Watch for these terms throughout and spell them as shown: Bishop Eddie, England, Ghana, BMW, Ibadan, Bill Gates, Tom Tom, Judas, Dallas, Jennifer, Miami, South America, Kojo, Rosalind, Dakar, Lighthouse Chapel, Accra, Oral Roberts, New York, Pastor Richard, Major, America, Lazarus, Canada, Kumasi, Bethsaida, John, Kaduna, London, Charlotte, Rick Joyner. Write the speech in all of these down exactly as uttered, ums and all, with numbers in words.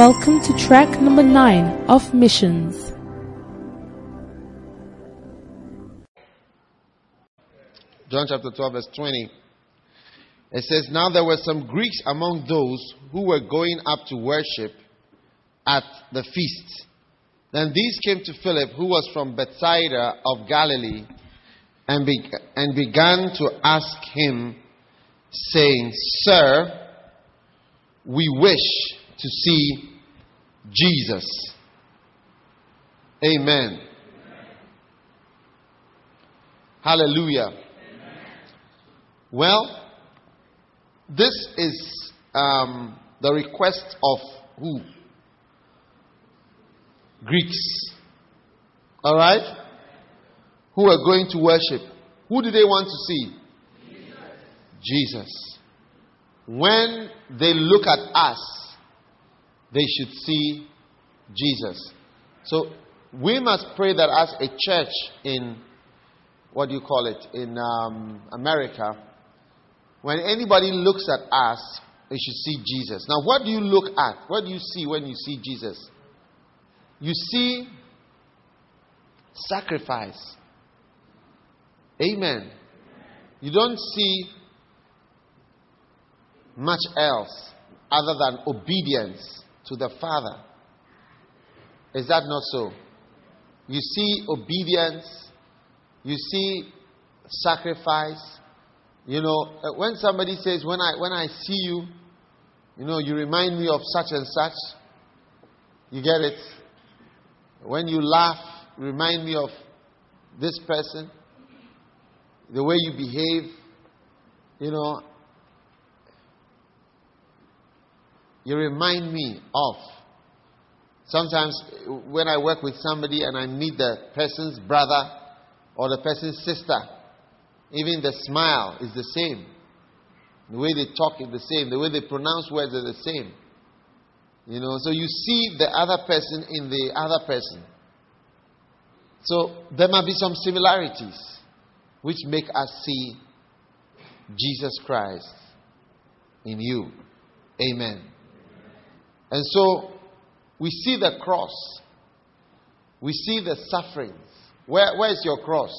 Welcome to track number nine of missions. John chapter twelve verse twenty. It says, now there were some Greeks among those who were going up to worship at the feast. Then these came to Philip, who was from Bethsaida of Galilee, and, be- and began to ask him, saying, Sir, we wish to see Jesus. Amen. Amen. Hallelujah. Amen. Well, this is um, the request of who? Greeks. Alright? Who are going to worship. Who do they want to see? Jesus. Jesus. When they look at us, they should see Jesus. So we must pray that as a church in, what do you call it, in um, America, when anybody looks at us, they should see Jesus. Now, what do you look at? What do you see when you see Jesus? You see sacrifice. Amen. You don't see much else other than obedience to the Father. Is that not so? You see obedience. You see sacrifice. You know, when somebody says, when I when I see you, you know, you remind me of such and such. You get it? When you laugh, remind me of this person. The way you behave, you know, you remind me of. Sometimes when I work with somebody and I meet the person's brother or the person's sister, even the smile is the same. The way they talk is the same. The way they pronounce words are the same. You know, so you see the other person in the other person. So there might be some similarities which make us see Jesus Christ in you. Amen. And so we see the cross. We see the sufferings. Where, where is your cross?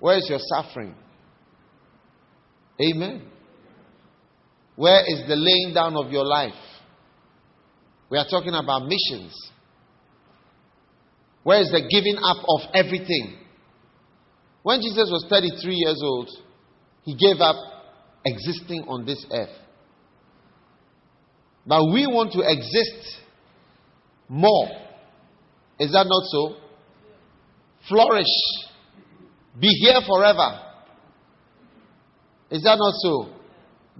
Where is your suffering? Amen. Where is the laying down of your life? We are talking about missions. Where is the giving up of everything? When Jesus was thirty-three years old, he gave up existing on this earth. But we want to exist more. Is that not so? Flourish. Be here forever. Is that not so?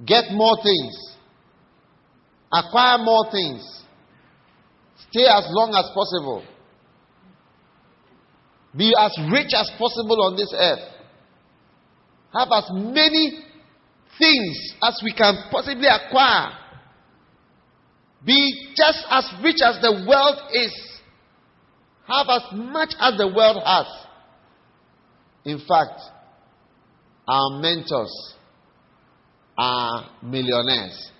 Get more things. Acquire more things. Stay as long as possible. Be as rich as possible on this earth. Have as many things as we can possibly acquire. Be just as rich as the world is. Have as much as the world has. In fact, our mentors are millionaires.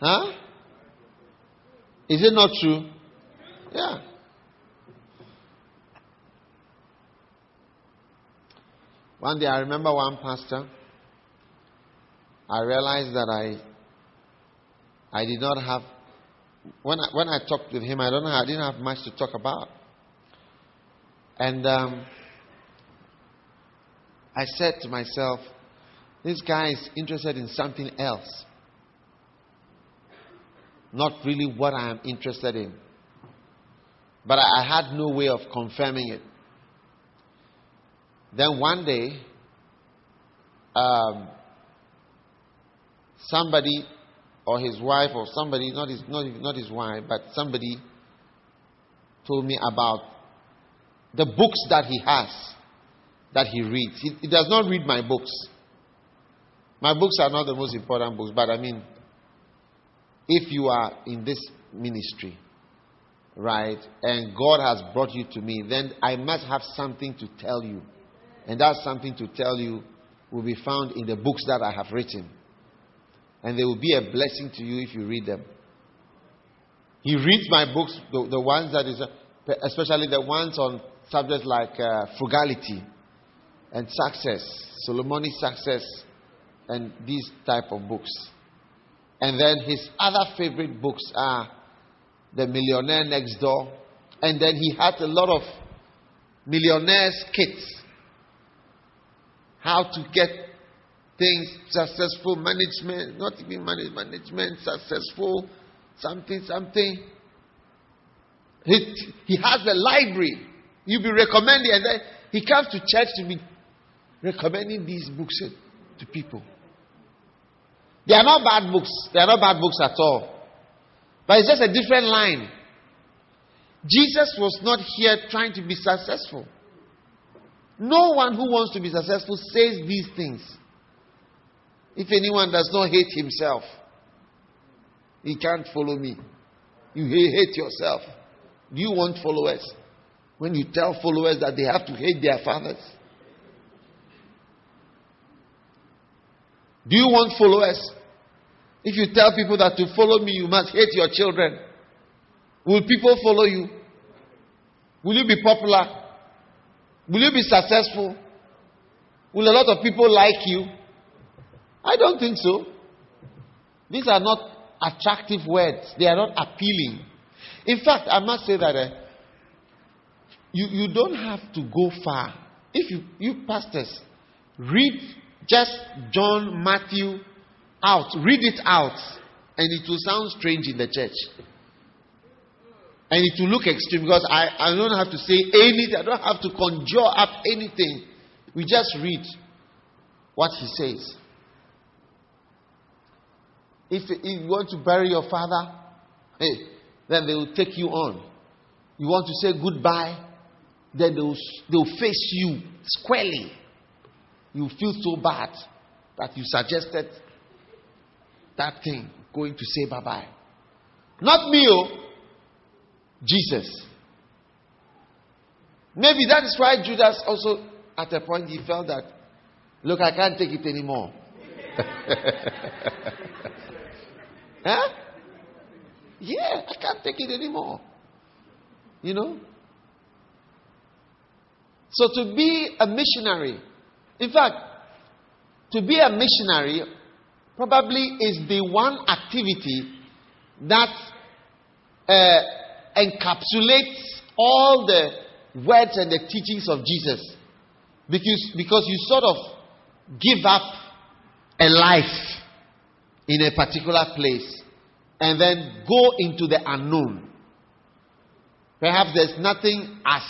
Huh? Is it not true? Yeah. One day I remember one pastor. I realized that I I did not have when I, when I talked with him, I don't know, I didn't have much to talk about. And um, I said to myself, this guy is interested in something else. Not really what I am interested in. But I, I had no way of confirming it. Then one day, um, somebody or his wife or somebody, not his, not, not his wife, but somebody told me about the books that he has, that he reads. He, he does not read my books. My books are not the most important books, but I mean, if you are in this ministry, right, and God has brought you to me, then I must have something to tell you. And that something to tell you will be found in the books that I have written. And they will be a blessing to you if you read them. He reads my books, the, the ones that is, especially the ones on subjects like uh, frugality and success, Solomonic success, and these type of books. And then his other favorite books are The Millionaire Next Door. And then he had a lot of millionaires' kits. How to get things, successful management, not even manage, management, successful, something, something. He, he has a library. You'll be recommending, and then he comes to church to be recommending these books to people. They are not bad books. They are not bad books at all. But it's just a different line. Jesus was not here trying to be successful. No one who wants to be successful says these things. If anyone does not hate himself, he can't follow me. You hate yourself. Do you want followers? When you tell followers that they have to hate their fathers? Do you want followers? If you tell people that to follow me, you must hate your children. Will people follow you? Will you be popular? Will you be successful? Will a lot of people like you? I don't think so. These are not attractive words. They are not appealing. In fact, I must say that uh, you, you don't have to go far. If you, you pastors, read just John, Matthew out. Read it out. And it will sound strange in the church. And it will look extreme because I, I don't have to say anything. I don't have to conjure up anything. We just read what he says. If, if you want to bury your father, hey, then they will take you on. You want to say goodbye, then they will, they will face you squarely. You feel so bad that you suggested that thing, going to say bye-bye. Not me, oh. Jesus. Maybe that is why Judas also, at a point, he felt that, look, I can't take it anymore. Huh? Yeah, I can't take it anymore. You know? So to be a missionary, in fact, to be a missionary probably is the one activity that uh, encapsulates all the words and the teachings of Jesus. Because, because you sort of give up a life in a particular place and then go into the unknown. Perhaps there's nothing as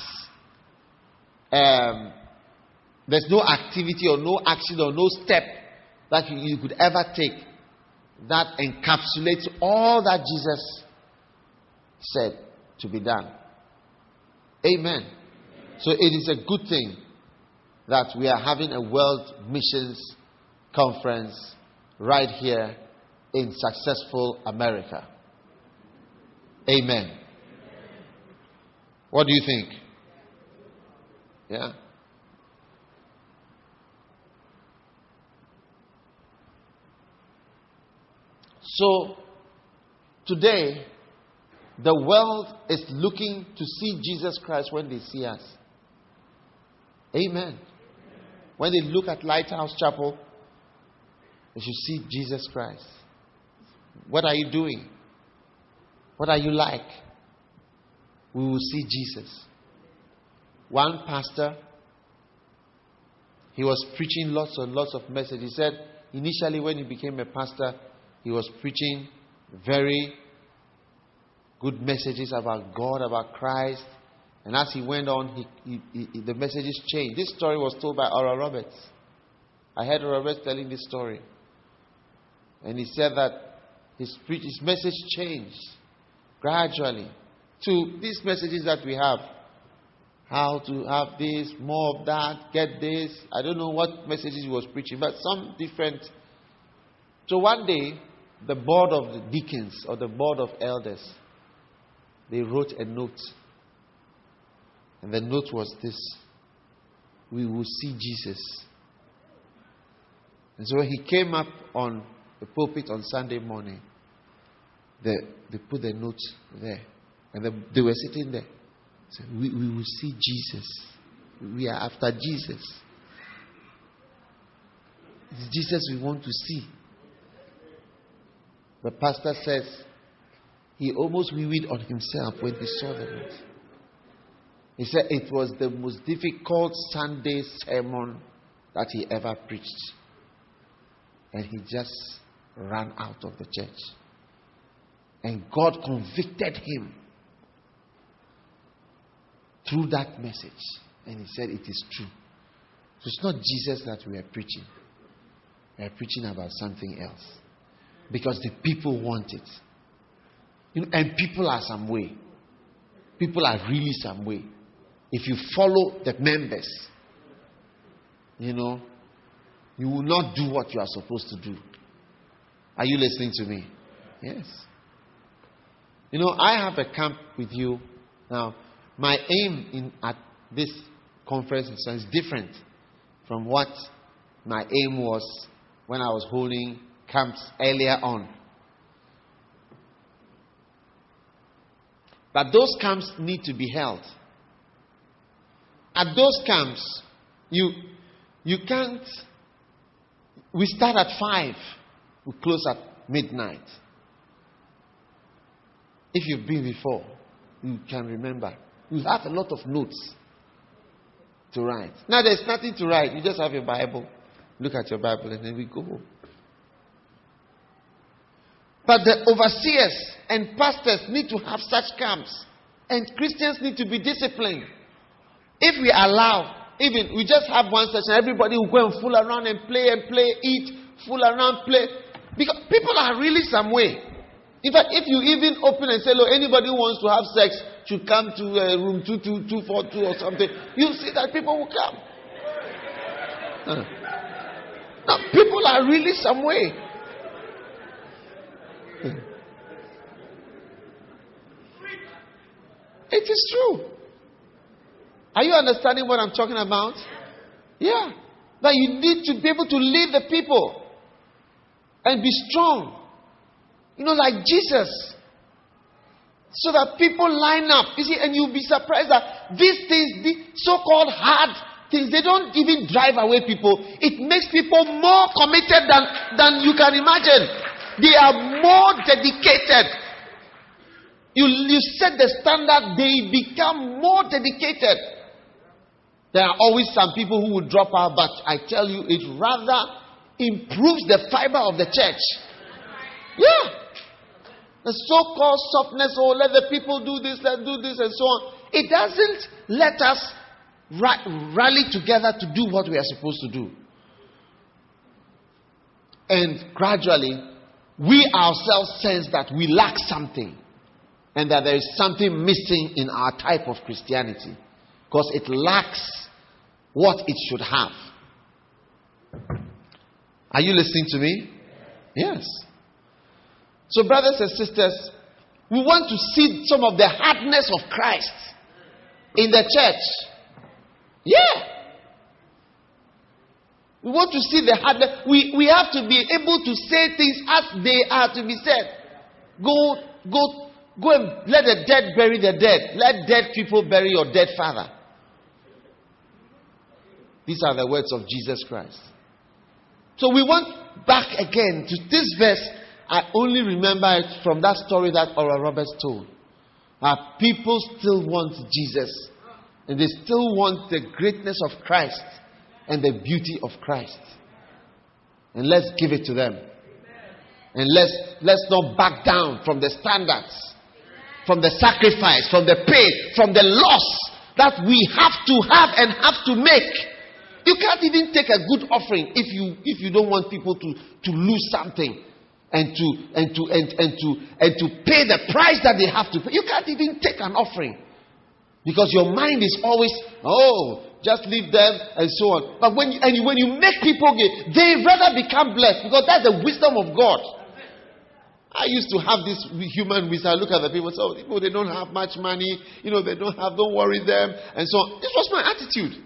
um, there's no activity or no action or no step that you, you could ever take that encapsulates all that Jesus said to be done. Amen. So it is a good thing that we are having a World Missions Conference right here in successful America. Amen. What do you think? Yeah? So, today, the world is looking to see Jesus Christ when they see us. Amen. When they look at Lighthouse Chapel, they should see Jesus Christ. What are you doing? What are you like? We will see Jesus. One pastor, he was preaching lots and lots of messages. He said, initially when he became a pastor, he was preaching very good messages about God, about Christ. And as he went on, he, he, he, the messages changed. This story was told by Oral Roberts. I heard Oral Roberts telling this story. And he said that his, preach, his message changed gradually to these messages that we have. How to have this, more of that, get this. I don't know what messages he was preaching, but some different. So one day, the board of the deacons or the board of elders, they wrote a note. And the note was this: we will see Jesus. And so when he came up on the pulpit on Sunday morning, they, they put the note there. And they, they were sitting there. So we, we will see Jesus. We are after Jesus. It's Jesus we want to see. The pastor says he almost weed on himself when he saw the note. He said it was the most difficult Sunday sermon that he ever preached. And he just ran out of the church. And God convicted him through that message. And he said it is true. So it's not Jesus that we are preaching. We are preaching about something else. Because the people want it. You know, and people are some way. People are really some way. If you follow the members, you know, you will not do what you are supposed to do. Are you listening to me? Yes. You know, I have a camp with you now. My aim in at this conference is different from what my aim was when I was holding camps earlier on. But those camps need to be held. At those camps, you you can't. We start at five, we close at midnight. If you've been before, you can remember. You have a lot of notes to write. Now there's nothing to write. You just have your Bible. Look at your Bible and then we go home. But the overseers and pastors need to have such camps. And Christians need to be disciplined. If we allow, even we just have one session, everybody will go and fool around and play and play, eat, fool around, play. Because people are really some way. In fact, if you even open and say, look, anybody who wants to have sex should come to uh, room two two two four two or something, you'll see that people will come. Huh. Now, people are really some way. It is true. Are you understanding what I'm talking about? Yeah. But you need to be able to lead the people and be strong. You know, like Jesus. So that people line up. You see, and you'll be surprised that these things, the so-called hard things, they don't even drive away people. It makes people more committed than, than you can imagine. They are more dedicated. You, you set the standard, they become more dedicated. There are always some people who will drop out, but I tell you, it rather improves the fiber of the church. Yeah. The so-called softness, oh, let the people do this, let do this, and so on. It doesn't let us ra- rally together to do what we are supposed to do. And gradually, we ourselves sense that we lack something. And that there is something missing in our type of Christianity. Because it lacks what it should have. Are you listening to me? Yes. So, brothers and sisters, we want to see some of the hardness of Christ in the church. Yeah. We want to see the hardness. We, we have to be able to say things as they are to be said. Go, go, go and let the dead bury the dead. Let dead people bury your dead father. These are the words of Jesus Christ. So we want back again to this verse. I only remember it from that story that Oral Roberts told. Our people still want Jesus. And they still want the greatness of Christ and the beauty of Christ. And let's give it to them. And let's, let's not back down from the standards, from the sacrifice, from the pay, from the loss that we have to have and have to make. You can't even take a good offering if you, if you don't want people to, to lose something. And to and to and, and to and to pay the price that they have to pay. You can't even take an offering. Because your mind is always, oh, just leave them and so on. But when you, and when you make people give, they rather become blessed. Because that's the wisdom of God. I used to have this human wisdom. I look at the people and say, oh, people, they don't have much money. You know, they don't have, don't worry them. And so on. This was my attitude.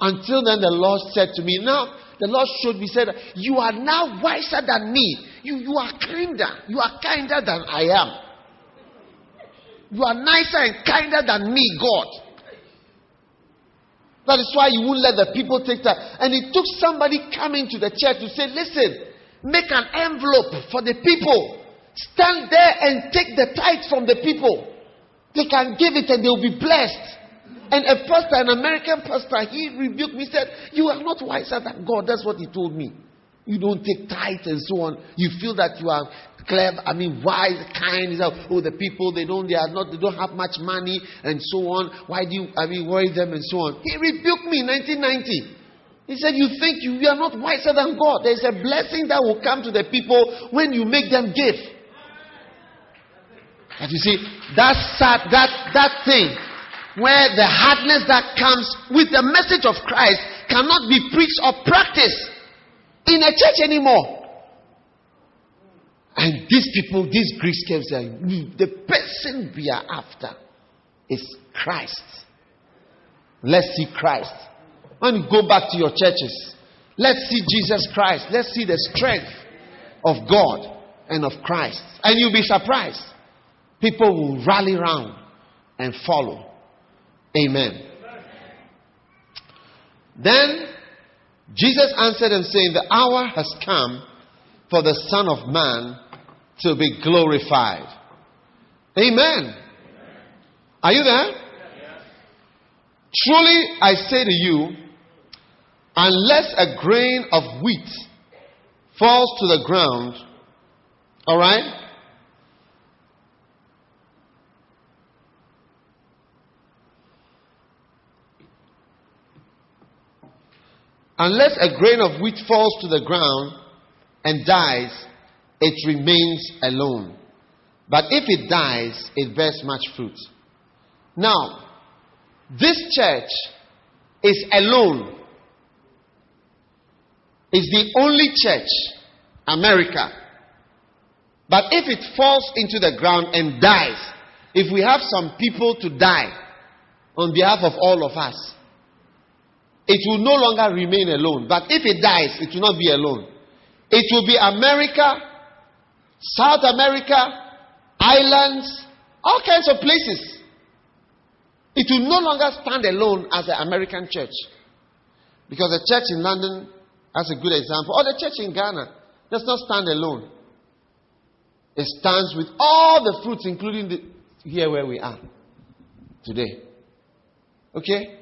Until then, the Lord said to me, now, the Lord showed me, said, you are now wiser than me. You, you are kinder. You are kinder than I am. You are nicer and kinder than me, God. That is why you won't let the people take time. And it took somebody coming to the church to say, listen, make an envelope for the people. Stand there and take the tithe from the people. They can give it and they will be blessed. And a pastor, an American pastor, he rebuked me, said, you are not wiser than God. That's what he told me. You don't take tithe and so on. You feel that you are clever, I mean, wise, kind. Oh, the people, they don't, they are not, they don't have much money and so on. Why do you, I mean, worry them and so on? He rebuked me in nineteen ninety. He said, you think you, you are not wiser than God. There is a blessing that will come to the people when you make them give. But you see, that sad, that, that thing, where the hardness that comes with the message of Christ cannot be preached or practiced in a church anymore. And these people, these Greek scribes, the person we are after is Christ. Let's see Christ. When you go back to your churches, let's see Jesus Christ. Let's see the strength of God and of Christ. And you'll be surprised. People will rally around and follow. Amen. Then Jesus answered and saying, the hour has come for the Son of Man to be glorified. Amen. Amen. Are you there? Yes. Truly I say to you, unless a grain of wheat falls to the ground, all right? Unless a grain of wheat falls to the ground and dies, it remains alone. But if it dies, it bears much fruit. Now, this church is alone. It's the only church, America. But if it falls into the ground and dies, if we have some people to die on behalf of all of us, it will no longer remain alone. But if it dies, it will not be alone. It will be America, South America, islands, all kinds of places. It will no longer stand alone as an American church. Because the church in London, as a good example, or the church in Ghana, does not stand alone. It stands with all the fruits, including the, here where we are today. Okay?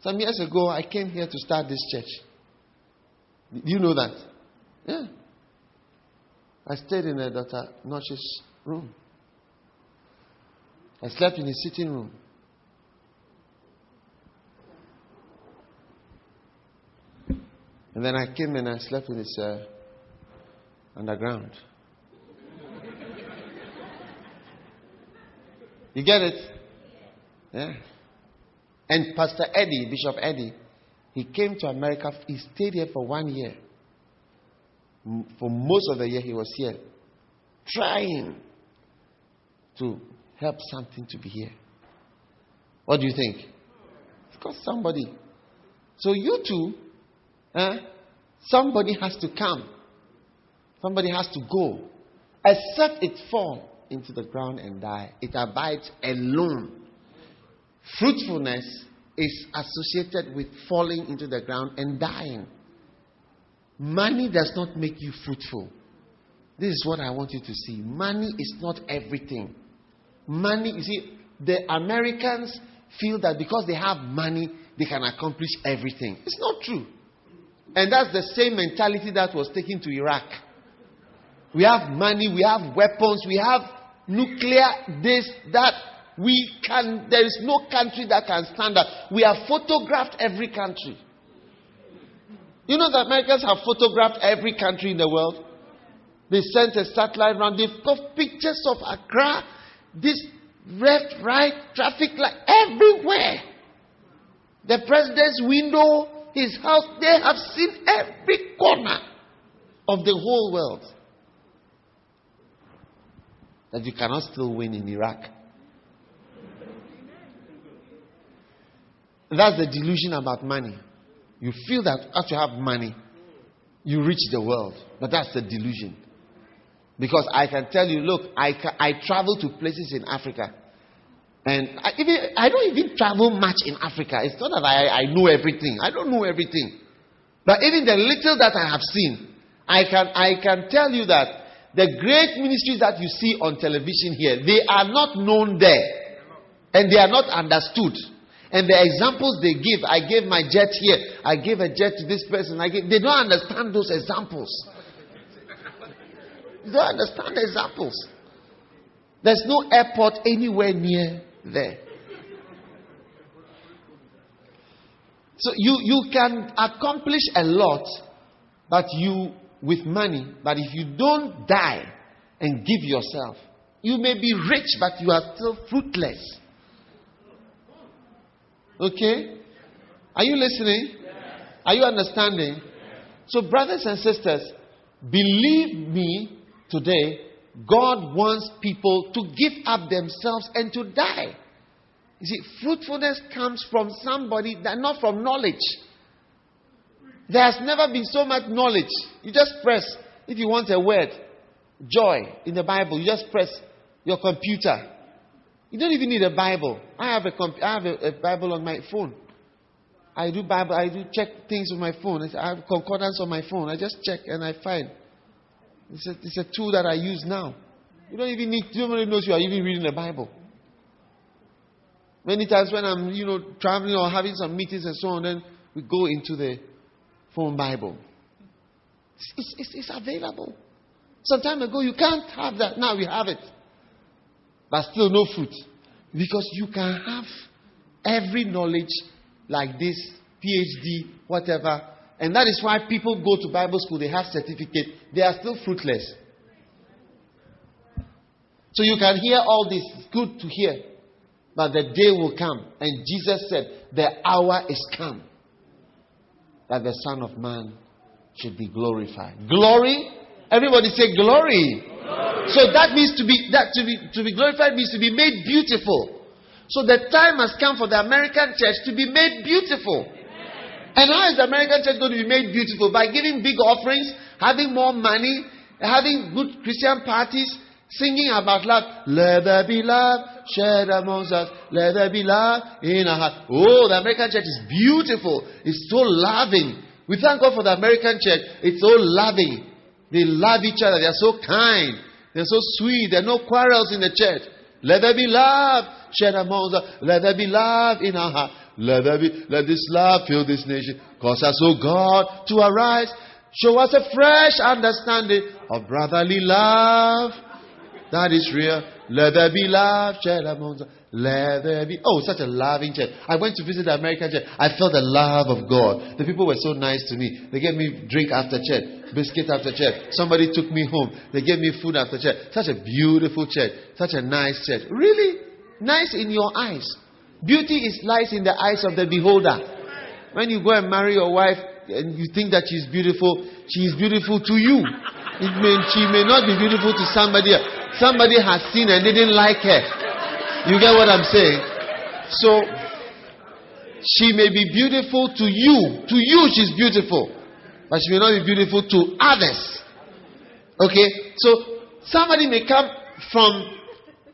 Some years ago, I came here to start this church. Do you know that? Yeah. I stayed in a Doctor Notch's room. I slept in his sitting room. And then I came and I slept in his uh, underground. You get it? Yeah. And Pastor Eddie, Bishop Eddie, he came to America. He stayed here for one year. For most of the year, he was here, trying to help something to be here. What do you think? It's got somebody. So you two, eh, somebody has to come. Somebody has to go. Except it fall into the ground and die. It abides alone. Fruitfulness is associated with falling into the ground and dying. Money does not make you fruitful. This is what I want you to see. Money is not everything. Money, you see, the Americans feel that because they have money, they can accomplish everything. It's not true. And that's the same mentality that was taken to Iraq. We have money, we have weapons, we have nuclear, this, that. We can, there is no country that can stand up. We have photographed every country. You know the Americans have photographed every country in the world. They sent a satellite around. They've got pictures of Accra, this left, right, traffic light, everywhere. The president's window, his house, they have seen every corner of the whole world. That you cannot still win in Iraq. And that's the delusion about money. You feel that as you have money, you reach the world. But that's the delusion. Because I can tell you, look, I, ca- I travel to places in Africa. And I, even, I don't even travel much in Africa. It's not that I, I know everything. I don't know everything. But even the little that I have seen, I can, I can tell you that the great ministries that you see on television here, they are not known there. And they are not understood. And the examples they give, I gave my jet here, I gave a jet to this person, I gave, they don't understand those examples. They don't understand the examples. There's no airport anywhere near there. So you, you can accomplish a lot, but you with money, but if you don't die and give yourself, you may be rich, but you are still fruitless. Okay? Are you listening? Yes. Are you understanding? Yes. So, brothers and sisters, believe me today, God wants people to give up themselves and to die. You see, fruitfulness comes from somebody, that, not from knowledge. There has never been so much knowledge. You just press, if you want a word, joy, in the Bible, you just press your computer. You don't even need a Bible. I have a, comp- I have a, a Bible on my phone. I do Bible. I do check things on my phone. I have concordance on my phone. I just check and I find. It's a, it's a tool that I use now. You don't even need. Nobody knows you are even reading the Bible. Many times when I'm, you know, traveling or having some meetings and so on, then we go into the phone Bible. It's, it's, it's, it's available. Some time ago you can't have that. Now we have it. But still no fruit. Because you can have every knowledge like this, P H D, whatever. And that is why people go to Bible school, they have certificate, they are still fruitless. So you can hear all this, it's good to hear. But the day will come. And Jesus said, the hour is come that the Son of Man should be glorified. Glory? Everybody say glory. So that means to be that to be to be glorified means to be made beautiful. So the time has come for the American church to be made beautiful. Amen. And how is the American church going to be made beautiful? By giving big offerings, having more money, having good Christian parties, singing about love. Let there be love shared amongst us. Let there be love in our heart. Oh, the American church is beautiful. It's so loving. We thank God for the American church. It's so loving. They love each other. They are so kind. They're so sweet. There are no quarrels in the church. Let there be love shared among us. Let there be love in our heart. Let there be. Let this love fill this nation. Cause us, O God, to arise. Show us a fresh understanding of brotherly love. That is real. Let there be love shared among us. Let there be. Oh, such a loving church. I went to visit the American church. I felt the love of God. The people were so nice to me. They gave me drink after church, biscuit after church. Somebody took me home. They gave me food after church. Such a beautiful church. Such a nice church. Really? Nice in your eyes. Beauty is lies in the eyes of the beholder. When you go and marry your wife and you think that she's beautiful, she is beautiful to you. It may, she may not be beautiful to somebody else. Somebody has seen and didn't like her. You get what I'm saying? So, she may be beautiful to you. To you, she's beautiful. But she may not be beautiful to others. Okay? So, somebody may come from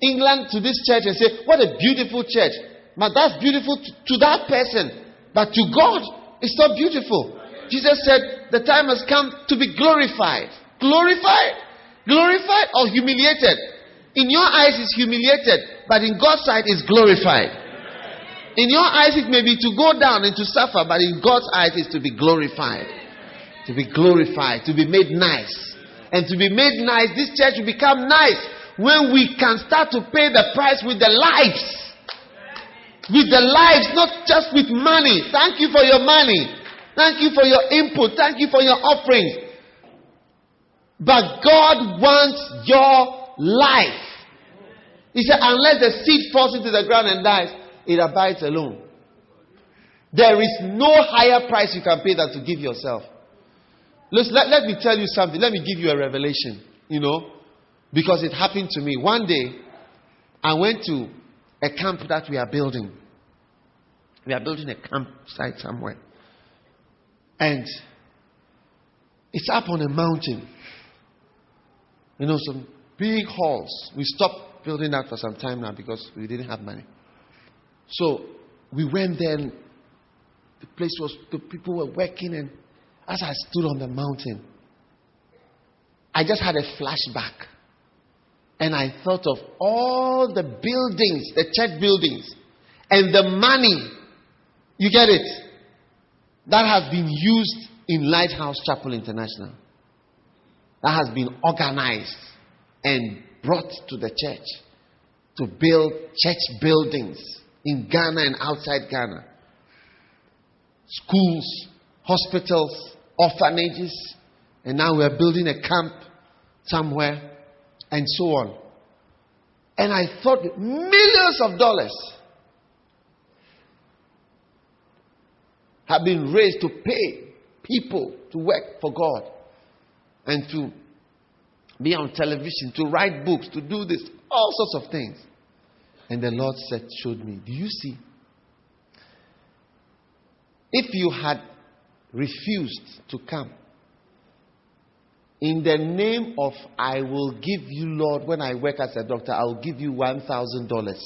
England to this church and say, what a beautiful church. But that's beautiful to, to that person. But to God, it's not beautiful. Jesus said, the time has come to be glorified. Glorified? Glorified or humiliated? In your eyes, it's humiliated, but in God's sight, it's glorified. In your eyes, it may be to go down and to suffer, but in God's eyes, it's to be glorified. To be glorified, to be made nice. And to be made nice, this church will become nice when we can start to pay the price with the lives. With the lives, not just with money. Thank you for your money. Thank you for your input. Thank you for your offerings. But God wants your life. He said, unless the seed falls into the ground and dies, it abides alone. There is no higher price you can pay than to give yourself. Let, let, let me tell you something. Let me give you a revelation, you know, because it happened to me. One day, I went to a camp that we are building. We are building a campsite somewhere. And it's up on a mountain. You know, some big halls. We stopped building that for some time now because we didn't have money. So we went there and the place was, the people were working, and as I stood on the mountain, I just had a flashback. And I thought of all the buildings, the church buildings, and the money, you get it, that has been used in Lighthouse Chapel International, that has been organized and brought to the church to build church buildings in Ghana and outside Ghana. Schools, hospitals, orphanages, and now we are building a camp somewhere, and so on. And I thought, millions of dollars have been raised to pay people to work for God and to be on television, to write books, to do this, all sorts of things. And the Lord said, showed me, do you see? If you had refused to come, in the name of, I will give you, Lord, when I work as a doctor, I will give you one thousand dollars.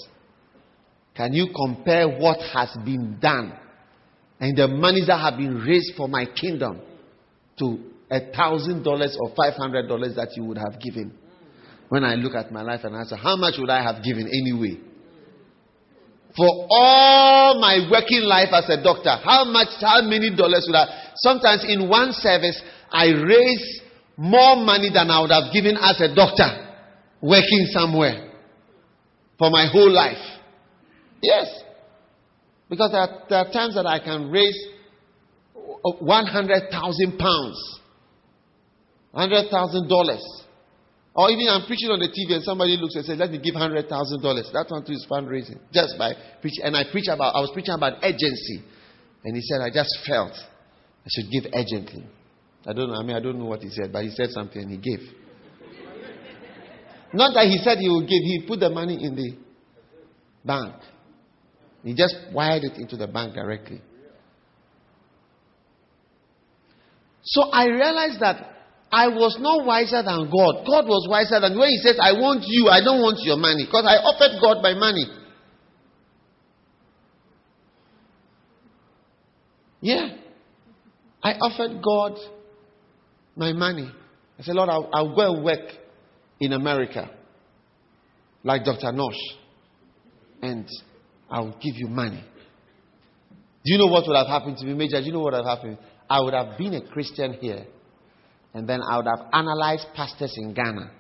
Can you compare what has been done and the monies that have been raised for my kingdom to one thousand dollars or five hundred dollars that you would have given? When I look at my life and answer, how much would I have given anyway? For all my working life as a doctor, how much, how many dollars would I? Sometimes in one service, I raise more money than I would have given as a doctor working somewhere for my whole life. Yes. Because there are, there are times that I can raise one hundred thousand pounds, one hundred thousand dollars. Or even I'm preaching on the T V and somebody looks and says, let me give one hundred thousand dollars. That one too is fundraising. Just by preaching. And I preach about, I was preaching about urgency. And he said, I just felt I should give urgently. I don't know, I mean, I don't know what he said, but he said something and he gave. Not that he said he would give, he put the money in the bank. He just wired it into the bank directly. So I realized that I was not wiser than God. God was wiser than when he says, I want you, I don't want your money, because I offered God my money. Yeah. I offered God my money. I said, Lord, I'll, I'll go and work in America like Doctor Nosh, and I'll give you money. Do you know what would have happened to me, Major? Do you know what would have happened? I would have been a Christian here, and then I would have analyzed pastors in Ghana,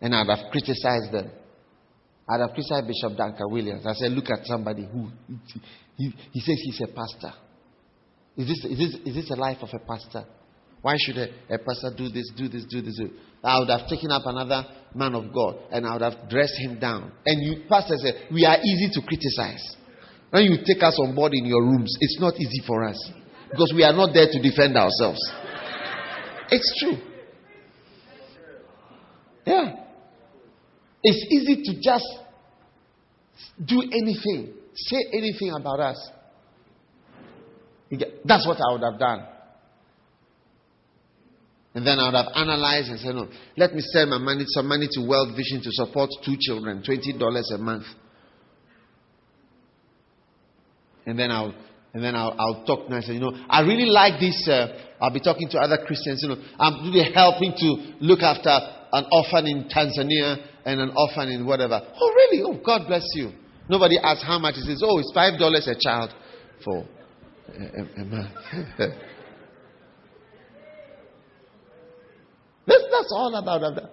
and I would have criticized them. I would have criticized Bishop Duncan Williams. I said, look at somebody who he, he says he's a pastor. Is this, is this, is this a life of a pastor? Why should a, a pastor do this, do this, do this, do this? I would have taken up another man of God and I would have dressed him down. And you, pastor, said, we are easy to criticize. When you take us on board in your rooms, it's not easy for us because we are not there to defend ourselves. It's true. Yeah. It's easy to just do anything, say anything about us. That's what I would have done. And then I would have analyzed and said, no, let me send my money, some money to World Vision to support two children, twenty dollars a month. And then I'll, and then I'll, I'll talk nice. You know, I really like this. Uh, I'll be talking to other Christians. You know, I'm really helping to look after an orphan in Tanzania and an orphan in whatever. Oh, really? Oh, God bless you. Nobody asks how much it is. Oh, it's five dollars a child for a, a month. that's, that's all about that.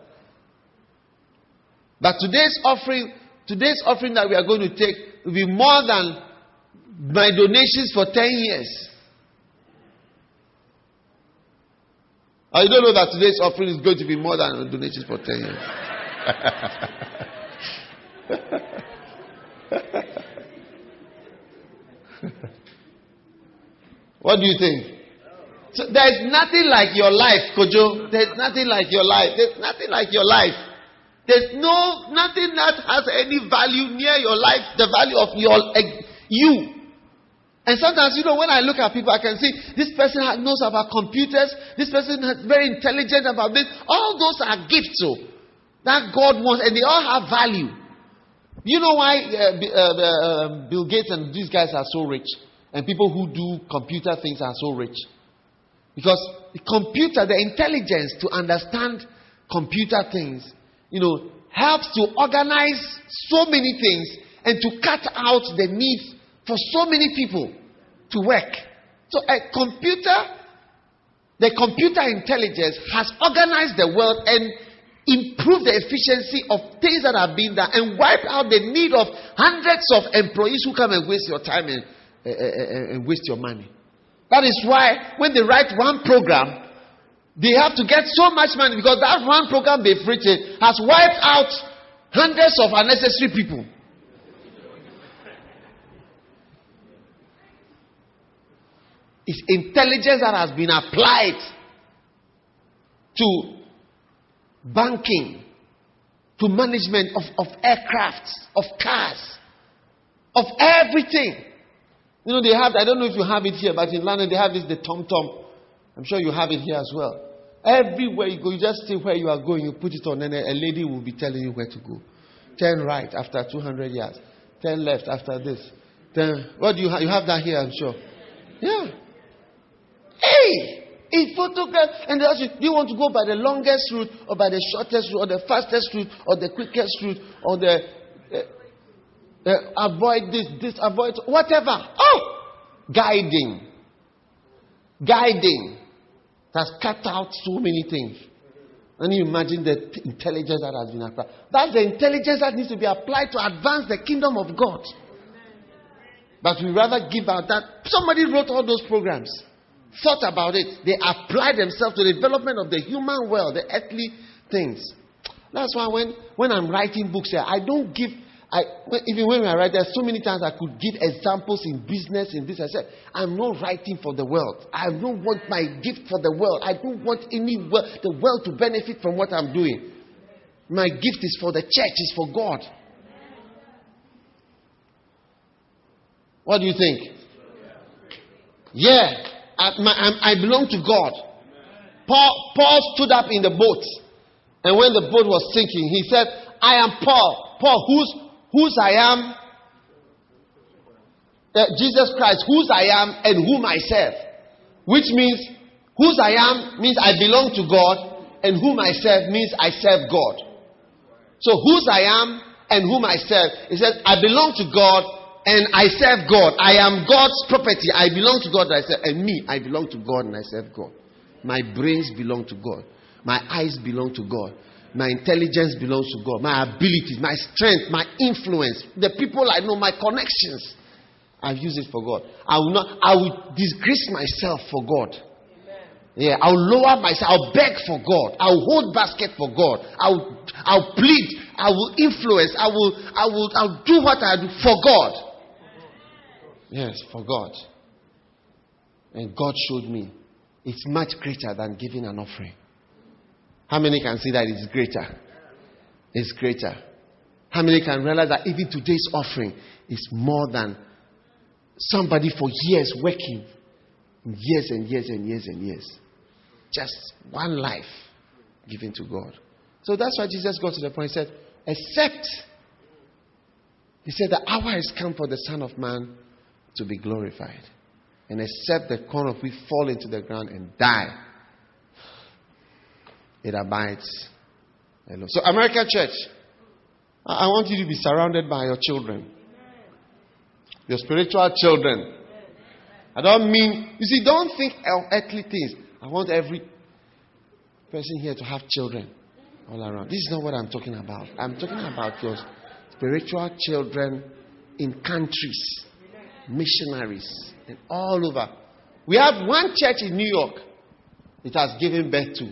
But today's offering, today's offering that we are going to take will be more than my donations for ten years. I don't know that today's offering is going to be more than donations for ten years. What do you think? So there's nothing like your life, Kojo. There's nothing like your life. There's nothing like your life. There's no nothing that has any value near your life, the value of your you. And sometimes, you know, when I look at people, I can see this person knows about computers. This person is very intelligent about this. All those are gifts, so that God wants, and they all have value. You know why uh, B- uh, uh, Bill Gates and these guys are so rich, and people who do computer things are so rich? Because the computer, the intelligence to understand computer things, you know, helps to organize so many things and to cut out the needs for so many people to work. So a computer, the computer intelligence has organized the world and improved the efficiency of things that are being done and wiped out the need of hundreds of employees who come and waste your time and, uh, uh, and waste your money. That is why when they write one program, they have to get so much money because that one program they've written has wiped out hundreds of unnecessary people. It's intelligence that has been applied to banking, to management of, of aircraft, of cars, of everything. You know, they have, I don't know if you have it here, but in London they have this, the Tom Tom. I'm sure you have it here as well. Everywhere you go, you just see where you are going, you put it on, and a lady will be telling you where to go. Turn right after two hundred yards. Turn left after this. Turn, what do you have? You have that here, I'm sure. Yeah. Hey, a photograph, and they ask you, do you want to go by the longest route, or by the shortest route, or the fastest route, or the quickest route, or the uh, uh, avoid this, this avoid whatever. Oh, guiding, guiding has cut out so many things. And you imagine the t- intelligence that has been applied. That's the intelligence that needs to be applied to advance the kingdom of God. But we rather give out that. Somebody wrote all those programs, thought about it. They applied themselves to the development of the human world, the earthly things. That's why when, when I'm writing books here, I don't give, I, even when I write, there are so many times I could give examples in business, in this. I said, I'm not writing for the world. I don't want my gift for the world. I don't want any world, the world to benefit from what I'm doing. My gift is for the church, it's for God. What do you think? Yeah, I, my, I, I belong to God. Paul, Paul stood up in the boat. And when the boat was sinking, he said, I am Paul. Paul, whose, whose I am? Uh, Jesus Christ, whose I am and whom I serve. Which means, whose I am means I belong to God, and whom I serve means I serve God. So, whose I am and whom I serve. He says, I belong to God, and I serve God. I am God's property. I belong to God. I serve. And me, I belong to God and I serve God. My brains belong to God. My eyes belong to God. My intelligence belongs to God. My abilities, my strength, my influence, the people I know, my connections, I've used it for God. I will not. I will disgrace myself for God. Yeah, I'll lower myself. I'll beg for God. I'll hold basket for God. I'll I'll plead. I will influence. I will I will I'll do what I do for God. Yes, for God. And God showed me it's much greater than giving an offering. How many can see that it's greater? It's greater. How many can realize that even today's offering is more than somebody for years working, years and years and years and years. Just one life given to God. So that's why Jesus got to the point, he said, except, he said, the hour has come for the Son of Man to be glorified. And except the corn of wheat fall into the ground and die, it abides alone. So America Church, I want you to be surrounded by your children. Your spiritual children. I don't mean, you see, don't think of earthly things. I want every person here to have children all around. This is not what I'm talking about. I'm talking about your spiritual children in countries. Missionaries and all over. We have one church in New York it has given birth to.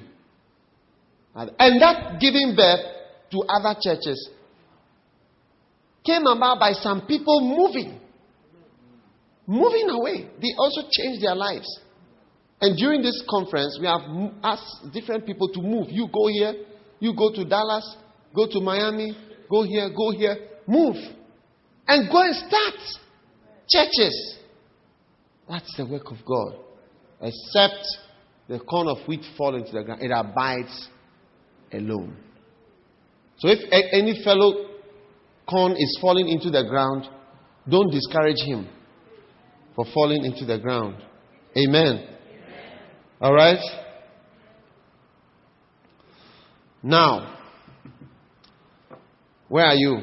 And that giving birth to other churches came about by some people moving. Moving away. They also changed their lives. And during this conference, we have asked different people to move. You go here, you go to Dallas, go to Miami, go here, go here. Move. And go and start churches That's the work of God. Except the corn of wheat fall into the ground, it abides alone. So if a, any fellow corn is falling into the ground, don't discourage him for falling into the ground. Amen. Amen. All right. Now, where are you?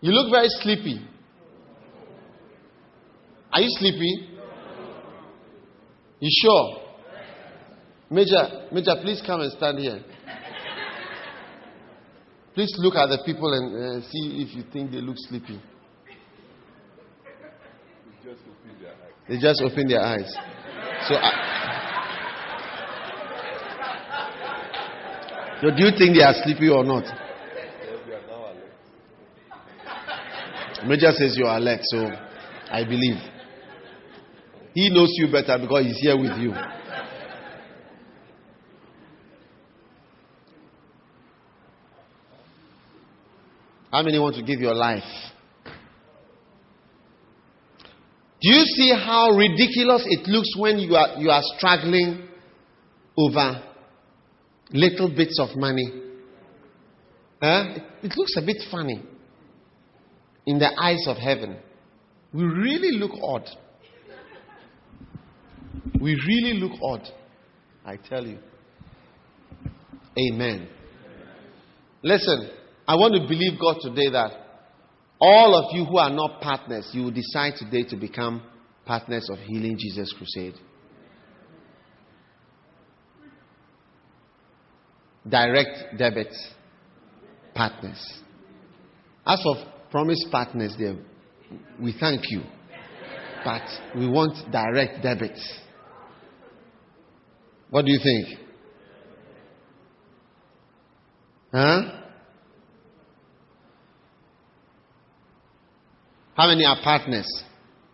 You look very sleepy. Are you sleepy? You sure? Major, Major, please come and stand here. Please look at the people and uh, see if you think they look sleepy. They just opened their eyes. They just opened their eyes. So, I, so do you think they are sleepy or not? Major says you are alert, so I believe. He knows you better because he's here with you. How many want to give your life? Do you see how ridiculous it looks when you are you are struggling over little bits of money? Huh? It, it looks a bit funny. In the eyes of heaven, we really look odd. We really look odd, I tell you. Amen. Listen, I want to believe God today that all of you who are not partners, you will decide today to become partners of Healing Jesus Crusade. Direct debit partners. As of promise partners there, we thank you. But we want direct debit. What do you think? Huh? How many are partners?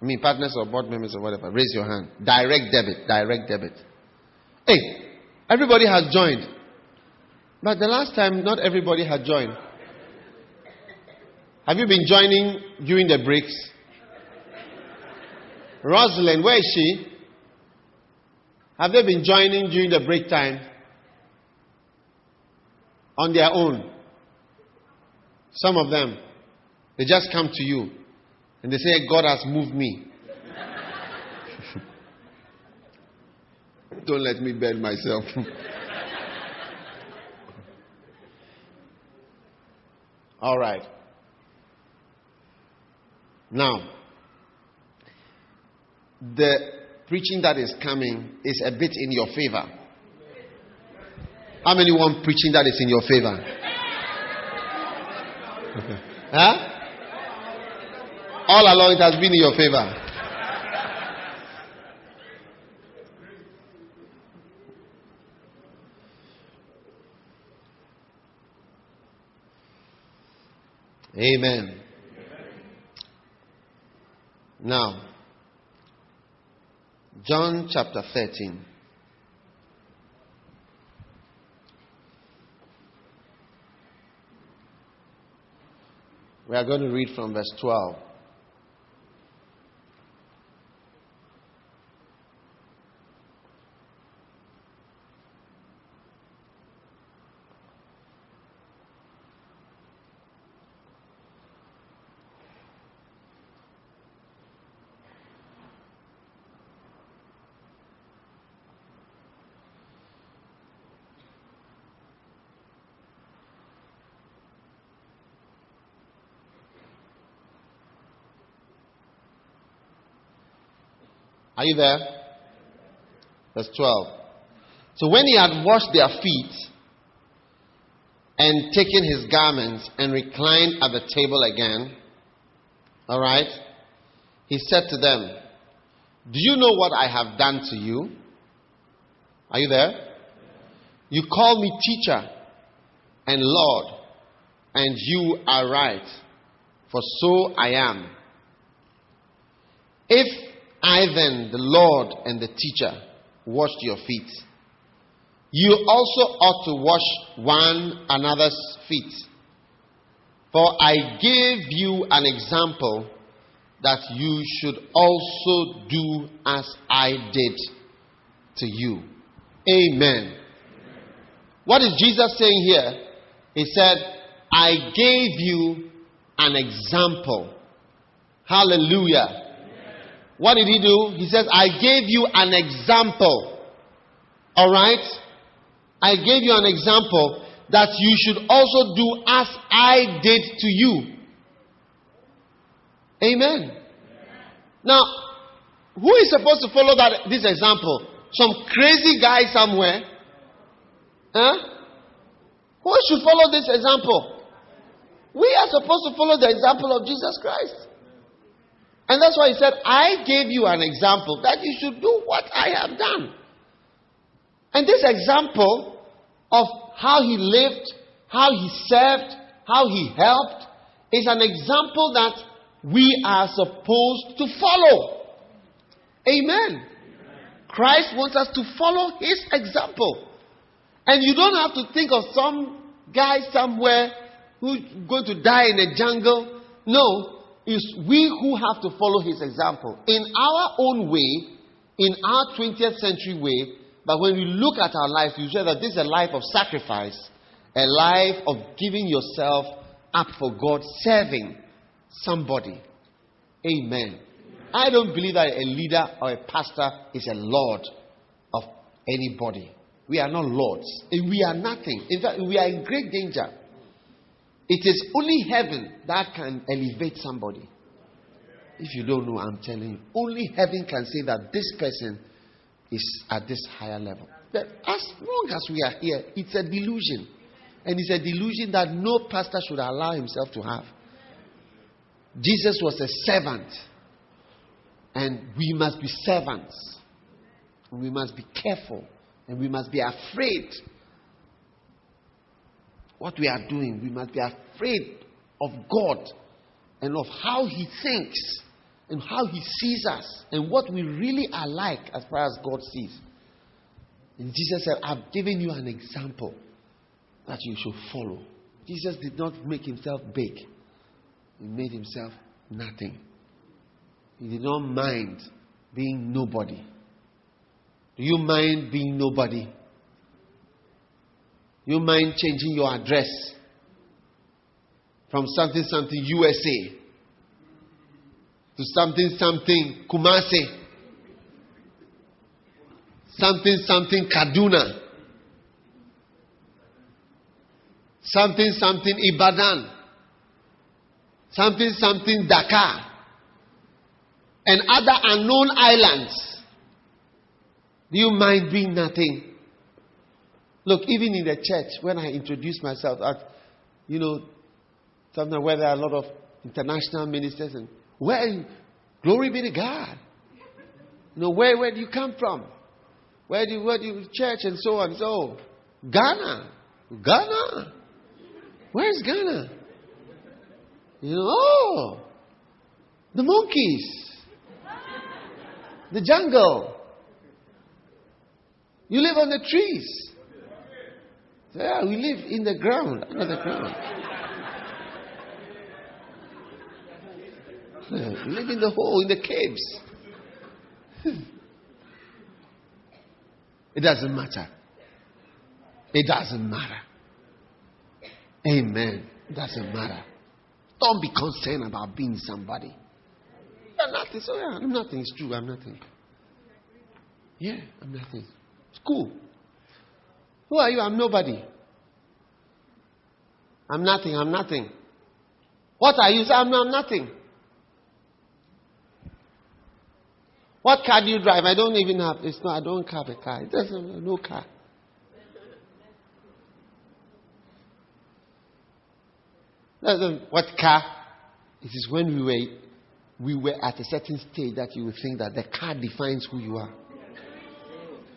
I mean, partners or board members or whatever. Raise your hand. Direct debit. Direct debit. Hey, everybody has joined. But the last time, not everybody had joined. Have you been joining during the breaks? Rosalind, where is she? Have they been joining during the break time? On their own? Some of them. They just come to you. And they say, God has moved me. Don't let me burn myself. All right. Now, the preaching that is coming is a bit in your favor. How many want preaching that is in your favor? Huh? All along it has been in your favor. Amen. Now, John chapter thirteen. We are going to read from verse twelve. Are you there? Verse twelve. So when he had washed their feet and taken his garments and reclined at the table again, all right, he said to them, do you know what I have done to you? Are you there? You call me teacher and Lord, and you are right, for so I am. If I then, the Lord and the teacher, washed your feet, you also ought to wash one another's feet. For I gave you an example that you should also do as I did to you. Amen. What is Jesus saying here? He said, I gave you an example. Hallelujah. Amen. What did he do? He says, I gave you an example. All right? I gave you an example that you should also do as I did to you. Amen. Amen. Now, who is supposed to follow that this example? Some crazy guy somewhere? Huh? Who should follow this example? We are supposed to follow the example of Jesus Christ. And that's why he said, I gave you an example that you should do what I have done. And this example of how he lived, how he served, how he helped, is an example that we are supposed to follow. Amen. Amen. Christ wants us to follow his example. And you don't have to think of some guy somewhere who's going to die in a jungle. No. It's we who have to follow his example. In our own way, in our twentieth century way, but when we look at our life, you say that this is a life of sacrifice, a life of giving yourself up for God, serving somebody. Amen. I don't believe that a leader or a pastor is a lord of anybody. We are not lords. We are nothing. In fact, we are in great danger. It is only heaven that can elevate somebody. If you don't know, I'm telling you. Only heaven can say that this person is at this higher level. But as long as we are here, it's a delusion. And it's a delusion that no pastor should allow himself to have. Jesus was a servant. And we must be servants. We must be careful. And we must be afraid. What we are doing, we must be afraid of God and of how he thinks and how he sees us and what we really are like as far as God sees. And Jesus said, I've given you an example that you should follow. Jesus did not make himself big. He made himself nothing. He did not mind being nobody. Do you mind being nobody? You mind changing your address from something something U S A to something something Kumasi, something something Kaduna, something something Ibadan, something something Dakar, and other unknown islands. Do you mind being nothing? Look, even in the church, when I introduce myself, I, you know, sometimes where there are a lot of international ministers, and where, glory be to God. You know, where, where do you come from? Where do you, where do you, church and so on. So, Ghana. Ghana. Where's Ghana? You know, oh, the monkeys. The jungle. You live on the trees. Yeah, we live in the ground, under the ground. We live in the hole, in the caves. It doesn't matter. It doesn't matter. Amen. It doesn't matter. Don't be concerned about being somebody. I'm nothing. So yeah, I'm nothing. It's true. I'm nothing. Yeah, I'm nothing. It's cool. Who are you? I'm nobody. I'm nothing. I'm nothing. What are you? I'm, I'm nothing. What car do you drive? I don't even have. It's not. I don't have a car. It doesn't. No car. Doesn't. What car? It is when we were we were at a certain stage that you would think that the car defines who you are.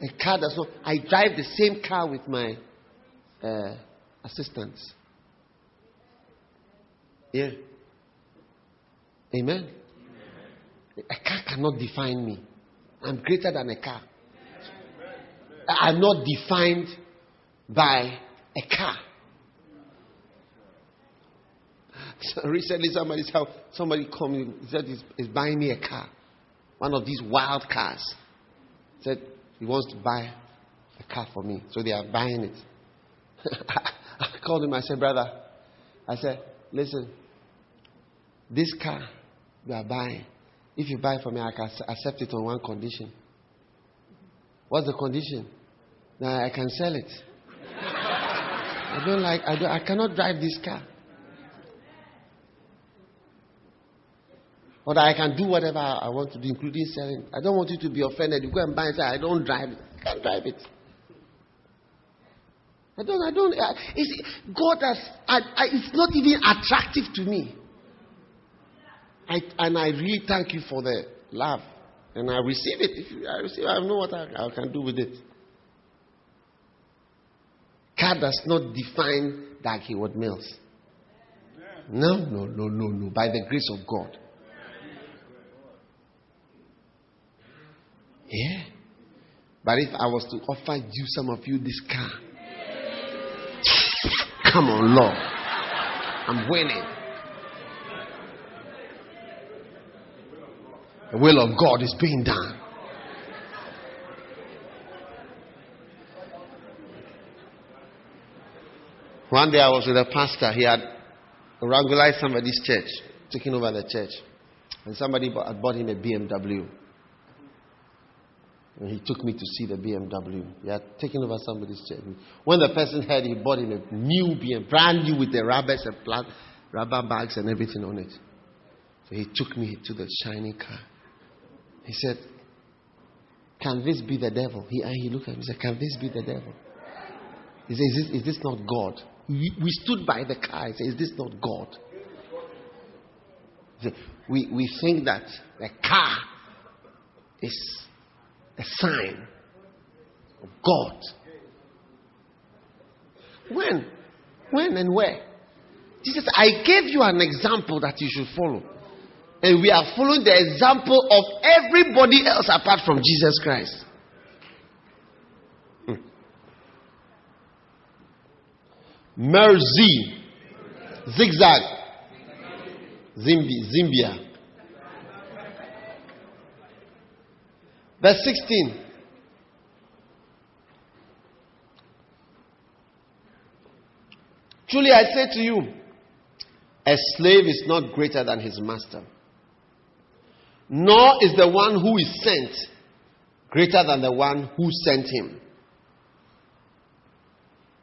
A car that's not. I drive the same car with my uh, assistants. Yeah. Amen. Amen. A car cannot define me. I'm greater than a car. Amen. I'm not defined by a car. So recently, somebody somebody called me. He said he's, he's buying me a car, one of these wild cars. He said he wants to buy a car for me, so they are buying it. I called him. I said, brother, I said, listen, this car you are buying, if you buy it for me, I can accept it on one condition. What's the condition? Now I can sell it. I don't like. I don't. I cannot drive this car. Or that I can do whatever I want to do, including selling. I don't want you to be offended. You go and buy and say, I don't drive it. I can't drive it. I don't, I don't, I, it's, God has, I, I, it's not even attractive to me. I, and I really thank you for the love. And I receive it. If you, I receive, I know what I, I can do with it. God does not define that he would mills. No, no, no, no, no. By the grace of God. Yeah. But if I was to offer you, some of you, this car. Come on, Lord. I'm winning. The will of God is being done. One day I was with a pastor. He had evangelized somebody's church, taking over the church. And somebody had bought him a B M W. And he took me to see the B M W. He had taken over somebody's chair. When the person heard, he bought him a new B M W, brand new with the rubbers and plant, rubber bags and everything on it. So he took me to the shiny car. He said, can this be the devil? He, and he looked at me and said, can this be the devil? He said, is this, is this not God? We, we stood by the car. He said, is this not God? He said, we, we think that the car is a sign of God. When? When and where? Jesus, I gave you an example that you should follow. And we are following the example of everybody else apart from Jesus Christ. Hmm. Mercy. Zigzag. Zimbi, Zimbia. Verse sixteen. Truly I say to you, a slave is not greater than his master, nor is the one who is sent greater than the one who sent him.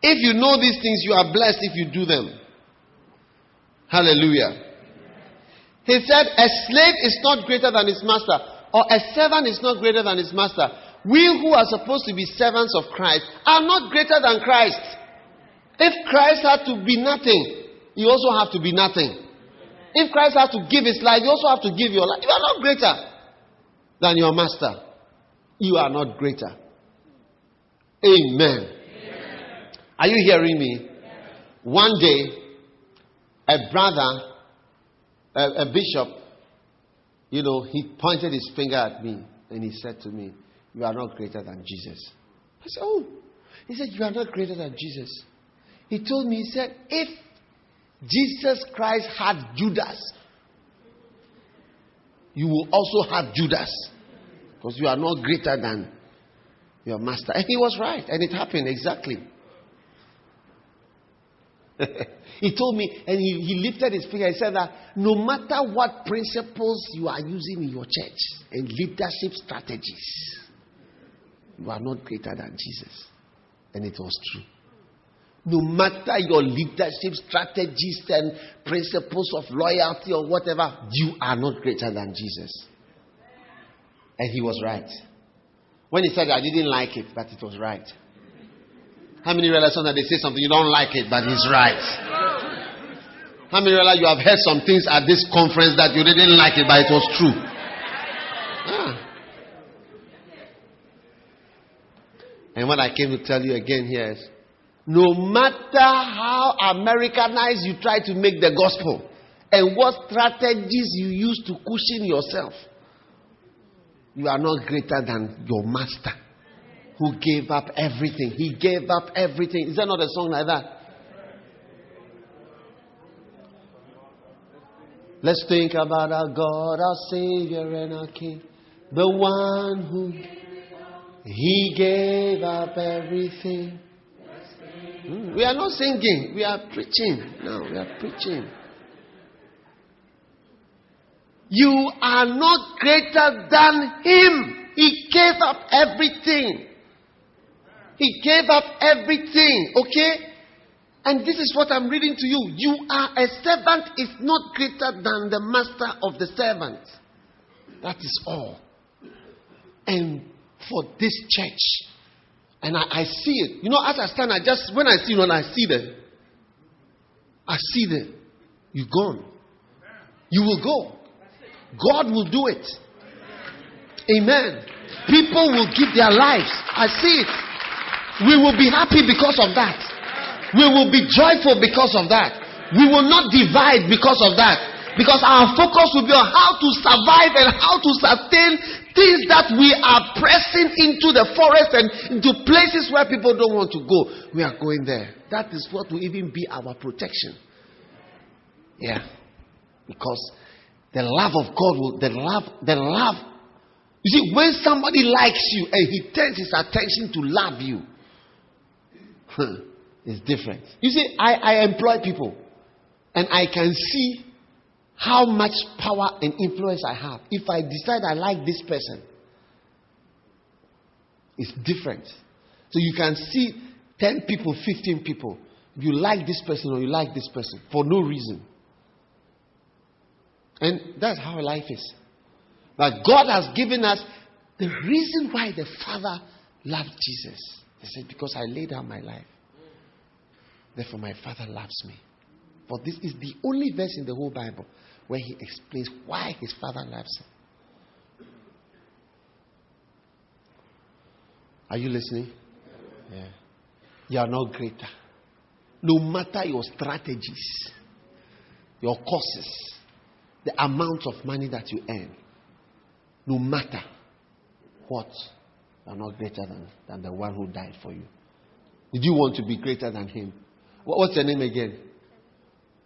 If you know these things, you are blessed if you do them. Hallelujah. He said, a slave is not greater than his master. Or a servant is not greater than his master. We who are supposed to be servants of Christ are not greater than Christ. If Christ had to be nothing, you also have to be nothing. If Christ had to give his life, you also have to give your life. You are not greater than your master. You are not greater. Amen. Amen. Are you hearing me? Yes. One day, a brother, a, a bishop, you know, he pointed his finger at me and he said to me, you are not greater than Jesus. I said, oh. He said, you are not greater than Jesus. He told me, he said, if Jesus Christ had Judas, you will also have Judas. Because you are not greater than your master. And he was right. And it happened exactly. He told me, and he, he lifted his finger. He said that no matter what principles you are using in your church and leadership strategies, you are not greater than Jesus. And it was true. No matter your leadership strategies and principles of loyalty or whatever, you are not greater than Jesus. And he was right. When he said that, I didn't like it, but it was right. How many realize that they say something, you don't like it, but it's right? How many realize you have heard some things at this conference that you didn't like it, but it was true? Ah. And what I came to tell you again here is, no matter how Americanized you try to make the gospel, and what strategies you use to cushion yourself, you are not greater than your master. Who gave up everything. He gave up everything. Is there not a song like that? Let's think about our God, our Savior and our King. The one who He gave up everything. Mm, we are not singing. We are preaching. No, we are preaching. You are not greater than Him. He gave up everything. He gave up everything. Okay? And this is what I'm reading to you. You are a servant is not greater than the master of the servant. That is all. And for this church, and I, I see it. You know, as I stand, I just, when I see one, I see them. I see them. You're gone. You will go. God will do it. Amen. People will give their lives. I see it. We will be happy because of that. We will be joyful because of that. We will not divide because of that. Because our focus will be on how to survive and how to sustain things that we are pressing into the forest and into places where people don't want to go. We are going there. That is what will even be our protection. Yeah. Because the love of God will, the love, the love. You see, when somebody likes you and he turns his attention to love you, it's different. You see, I, I employ people and I can see how much power and influence I have. If I decide I like this person, it's different. So you can see ten people, fifteen people. You like this person or you like this person for no reason. And that's how life is. But God has given us the reason why the Father loved Jesus. He said, because I laid down my life. Therefore, my Father loves me. But this is the only verse in the whole Bible where he explains why his Father loves him. Are you listening? Yeah. You are not greater. No matter your strategies, your courses, the amount of money that you earn, no matter what, you are not greater than, than the one who died for you. Did you want to be greater than him? What, what's your name again?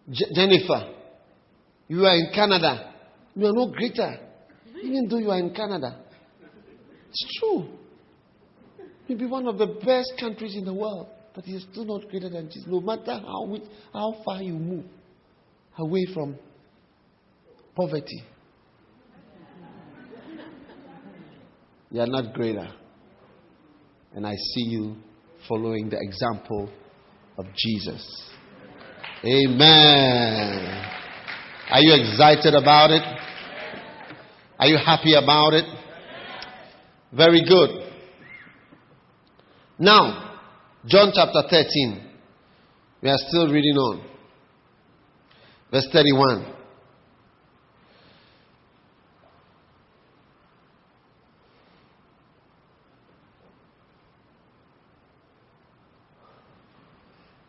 Je- Jennifer, you are in Canada. You are not greater, even though you are in Canada. It's true. You'll be one of the best countries in the world, but you're still not greater than Jesus. No matter how how far you move away from poverty, you are not greater. And I see you following the example of Jesus. Amen. Are you excited about it? Are you happy about it? Very good. Now, John chapter thirteen. We are still reading on. Verse thirty-one.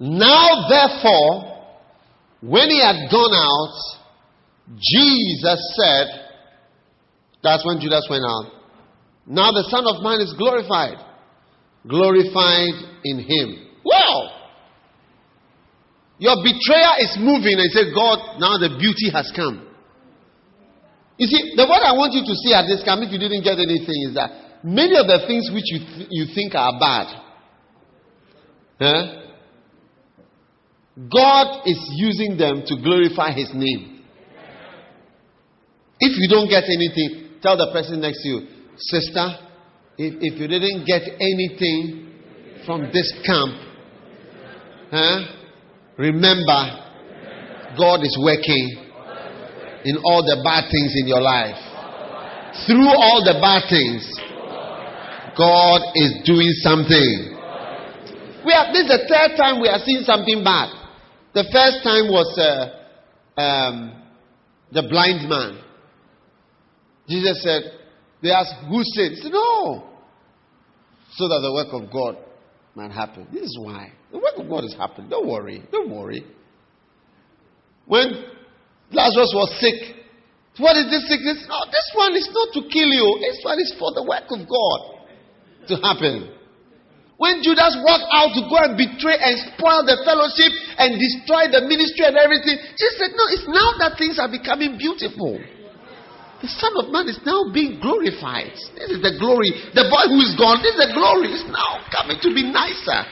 Now, therefore, when he had gone out, Jesus said, that's when Judas went out, now the Son of Man is glorified, glorified in him. Wow! Your betrayer is moving and said, God, now the beauty has come. You see, the what I want you to see at this camp, if you didn't get anything, is that many of the things which you, th- you think are bad, huh? God is using them to glorify his name. If you don't get anything, tell the person next to you, sister, if, if you didn't get anything from this camp, huh, remember, God is working in all the bad things in your life. Through all the bad things, God is doing something. We have, this is the third time we are seeing something bad. The first time was uh, um, the blind man. Jesus said, they asked, who sinned? He said, no. So that the work of God might happen. This is why. The work of God is happening. Don't worry. Don't worry. When Lazarus was sick, what is this sickness? No, this one is not to kill you. This one is for the work of God to happen. When Judas walked out to go and betray and spoil the fellowship and destroy the ministry and everything, Jesus said, no, it's now that things are becoming beautiful. The Son of Man is now being glorified. This is the glory. The boy who is gone, this is the glory. It's now coming to be nicer.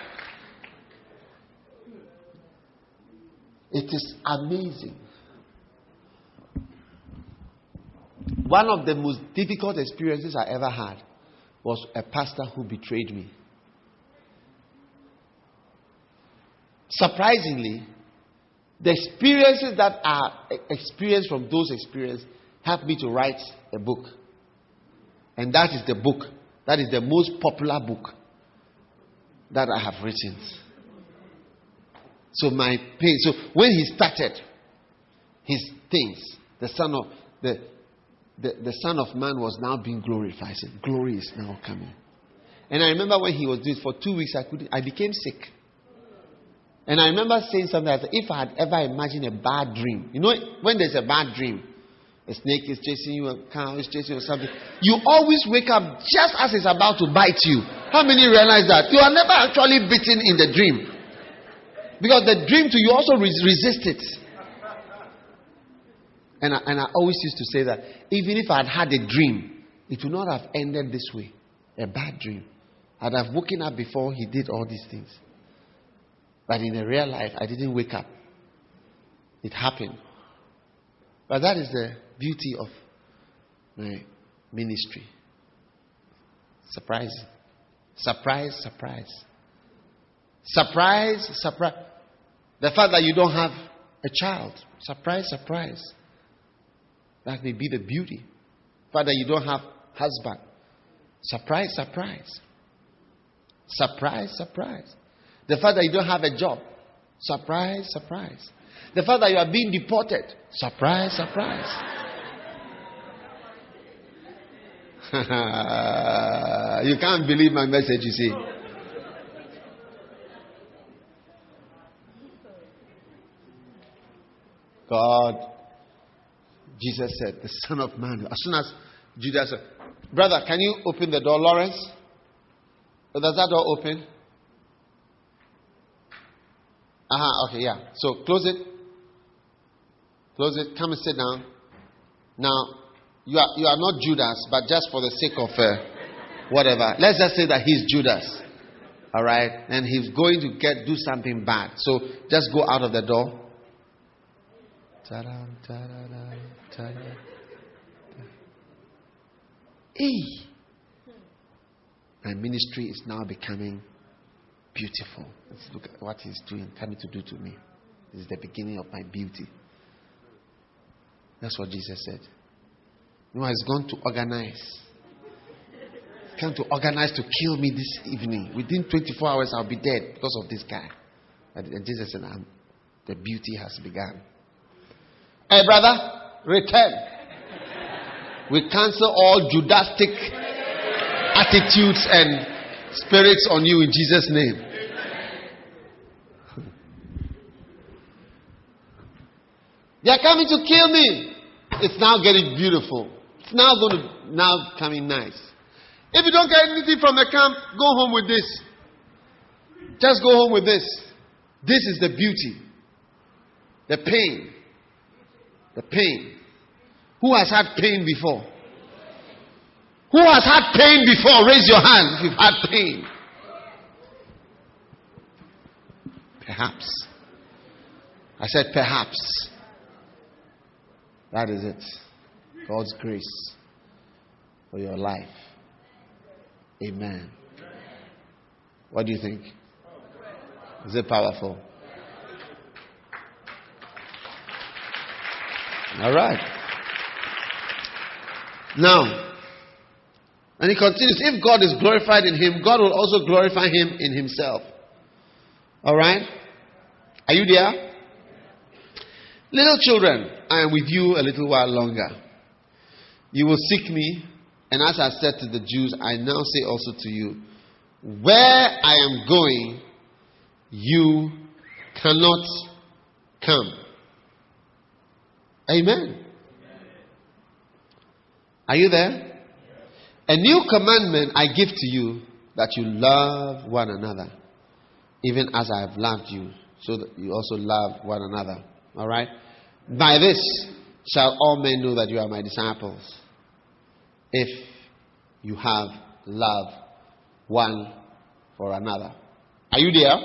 It is amazing. One of the most difficult experiences I ever had was a pastor who betrayed me. Surprisingly, the experiences that are experienced from those experiences helped me to write a book. And that is the book. That is the most popular book that I have written. So my pain. So when he started his things, the son of the, the, the Son of Man was now being glorified. So glory is now coming. And I remember when he was doing it for two weeks, I couldn't. I became sick. And I remember saying something. I said, if I had ever imagined a bad dream, you know, when there's a bad dream, a snake is chasing you, a cow is chasing you, or something, you always wake up just as it's about to bite you. How many realize that? You are never actually bitten in the dream. Because the dream too, you also res- resist it. And I, and I always used to say that even if I had had a dream, it would not have ended this way. A bad dream. I'd have woken up before he did all these things. But in the real life, I didn't wake up. It happened. But that is the beauty of my ministry. Surprise. Surprise, surprise. Surprise, surprise. The fact that you don't have a child. Surprise, surprise. That may be the beauty. The fact that you don't have a husband. Surprise, surprise. Surprise, surprise. The fact that you don't have a job. Surprise, surprise. The fact that you are being deported. Surprise, surprise. You can't believe my message, you see. God, Jesus said, the Son of Man. As soon as Judas said, brother, can you open the door, Lawrence? Does that door open? Uh-huh, okay, yeah. So close it. Close it. Come and sit down. Now, you are you are not Judas, but just for the sake of uh, whatever. Let's just say that he's Judas. All right? And he's going to get do something bad. So just go out of the door. Ta-da, ta-da, ta-da, ta-da. Hey. My ministry is now becoming beautiful. Let's look at what he's doing, coming to do to me. This is the beginning of my beauty. That's what Jesus said. No, he's gone to organize. He's come to organize to kill me this evening. Within twenty-four hours, I'll be dead because of this guy. And Jesus said, I'm, the beauty has begun. Hey, brother, return. We cancel all Judastic attitudes and spirits on you in Jesus' name. They are coming to kill me. It's now getting beautiful. It's now going to now coming nice. If you don't get anything from the camp, go home with this. Just go home with this. This is the beauty. The pain. The pain. Who has had pain before? Who has had pain before? Raise your hand if you've had pain. Perhaps. I said perhaps. That is it. God's grace for your life. Amen. What do you think? Is it powerful? All right. Now, and he continues, if God is glorified in him, God will also glorify him in himself. All right? Are you there? Little children, I am with you a little while longer. You will seek me, and as I said to the Jews, I now say also to you, where I am going, you cannot come. Amen. Are you there? A new commandment I give to you, that you love one another, even as I have loved you, so that you also love one another. All right? By this shall all men know that you are my disciples, if you have love one for another. Are you there?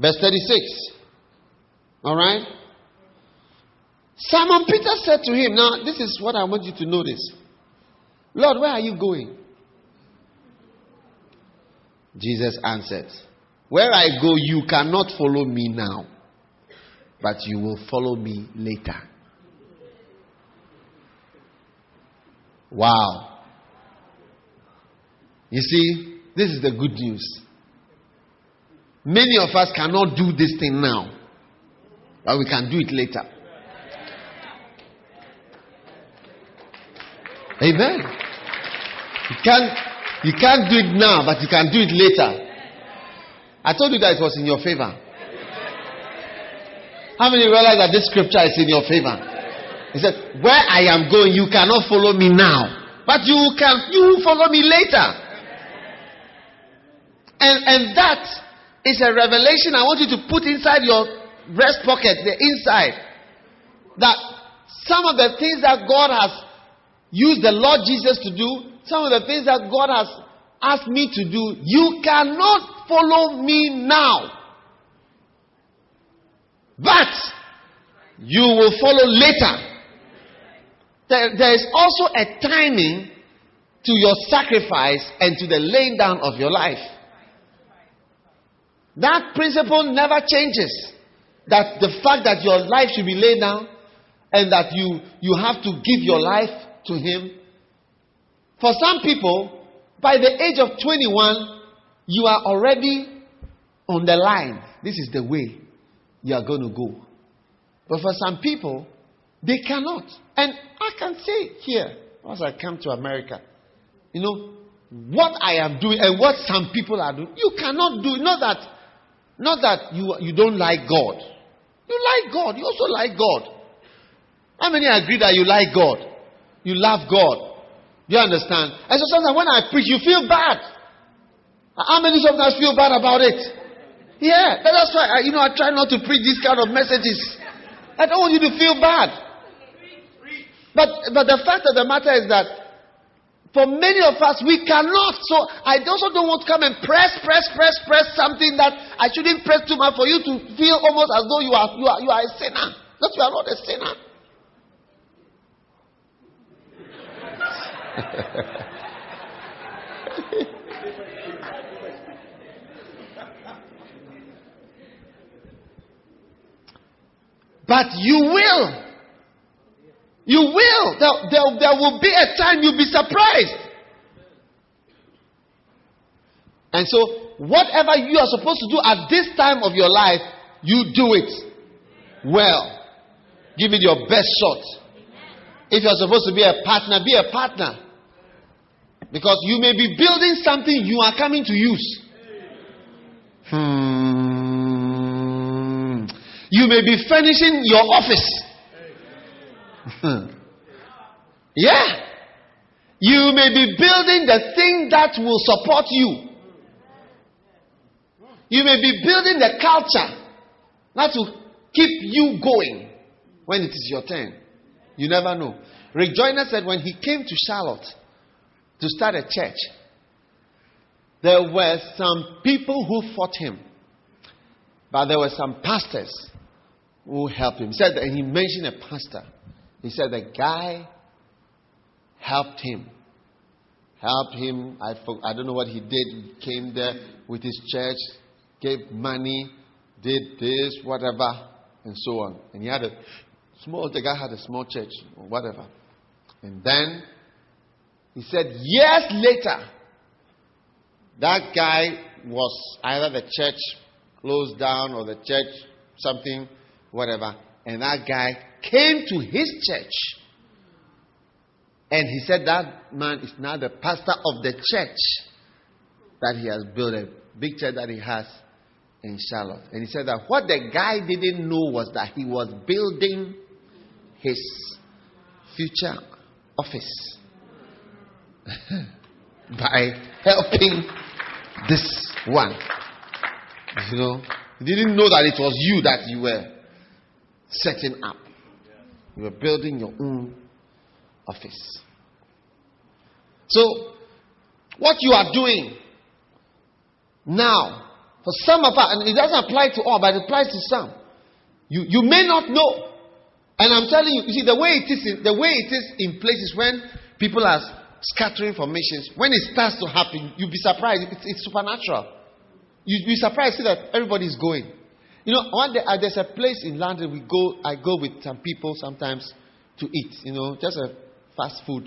Verse thirty-six. All right? Simon Peter said to him, now this is what I want you to notice. Lord, where are you going? Jesus answered, where I go, you cannot follow me now, but you will follow me later. Wow. You see, this is the good news. Many of us cannot do this thing now, but we can do it later. Amen. You can't, you can't do it now, but you can do it later. I told you that it was in your favor. How many realize that this scripture is in your favor? He said, where I am going, you cannot follow me now, but you can, you will follow me later. And, and that is a revelation I want you to put inside your breast pocket, the inside. That some of the things that God has used the Lord Jesus to do, some of the things that God has asked me to do, you cannot follow me now, but you will follow later. There, there is also a timing to your sacrifice and to the laying down of your life. That principle never changes. That the fact that your life should be laid down and that you, you have to give your life to him. For some people, by the age of twenty-one, you are already on the line. This is the way you are going to go. But for some people, they cannot. And I can say here, once I come to America, you know, what I am doing and what some people are doing, you cannot do. Not that, not that you, you don't like God. You like God. You also like God. How many agree that you like God? You love God. You understand? And so sometimes when I preach, you feel bad. How many of us feel bad about it? Yeah, that's why I, you know, I try not to preach these kind of messages. I don't want you to feel bad. But but the fact of the matter is that for many of us, we cannot. So I also don't want to come and press, press, press, press something that I shouldn't press too much for you to feel almost as though you are you are you are a sinner. That you are not a sinner. But you will. You will. There, there, there will be a time you'll be surprised. And so, whatever you are supposed to do at this time of your life, you do it well. Give it your best shot. If you're supposed to be a partner, be a partner. Because you may be building something you are coming to use. Hmm. You may be furnishing your office. Yeah. You may be building the thing that will support you. You may be building the culture that will keep you going when it is your turn. You never know. Rick Joyner said when he came to Charlotte to start a church, there were some people who fought him, but there were some pastors who helped him. He said, and he mentioned a pastor. He said the guy helped him. Helped him. I, I don't know what he did. He came there with his church, gave money, did this, whatever, and so on. And he had a small, the guy had a small church or whatever. And then he said years later, that guy was either the church closed down or the church something, whatever. And that guy came to his church. And he said that man is now the pastor of the church that he has built, a big church that he has in Charlotte. And he said that what the guy didn't know was that he was building his future office. by helping this one. You know, you didn't know that it was you that you were setting up. You were building your own office. So, what you are doing now, for some of us, and it doesn't apply to all, but it applies to some. You you may not know. And I'm telling you, you see, the way it is in, the way it is in places when people are scattering formations, when it starts to happen, you'll be surprised. It's, it's supernatural. You'll be surprised to see that everybody's going. You know, one day, uh, there's a place in London, we go. I go with some people sometimes to eat, you know, just a fast food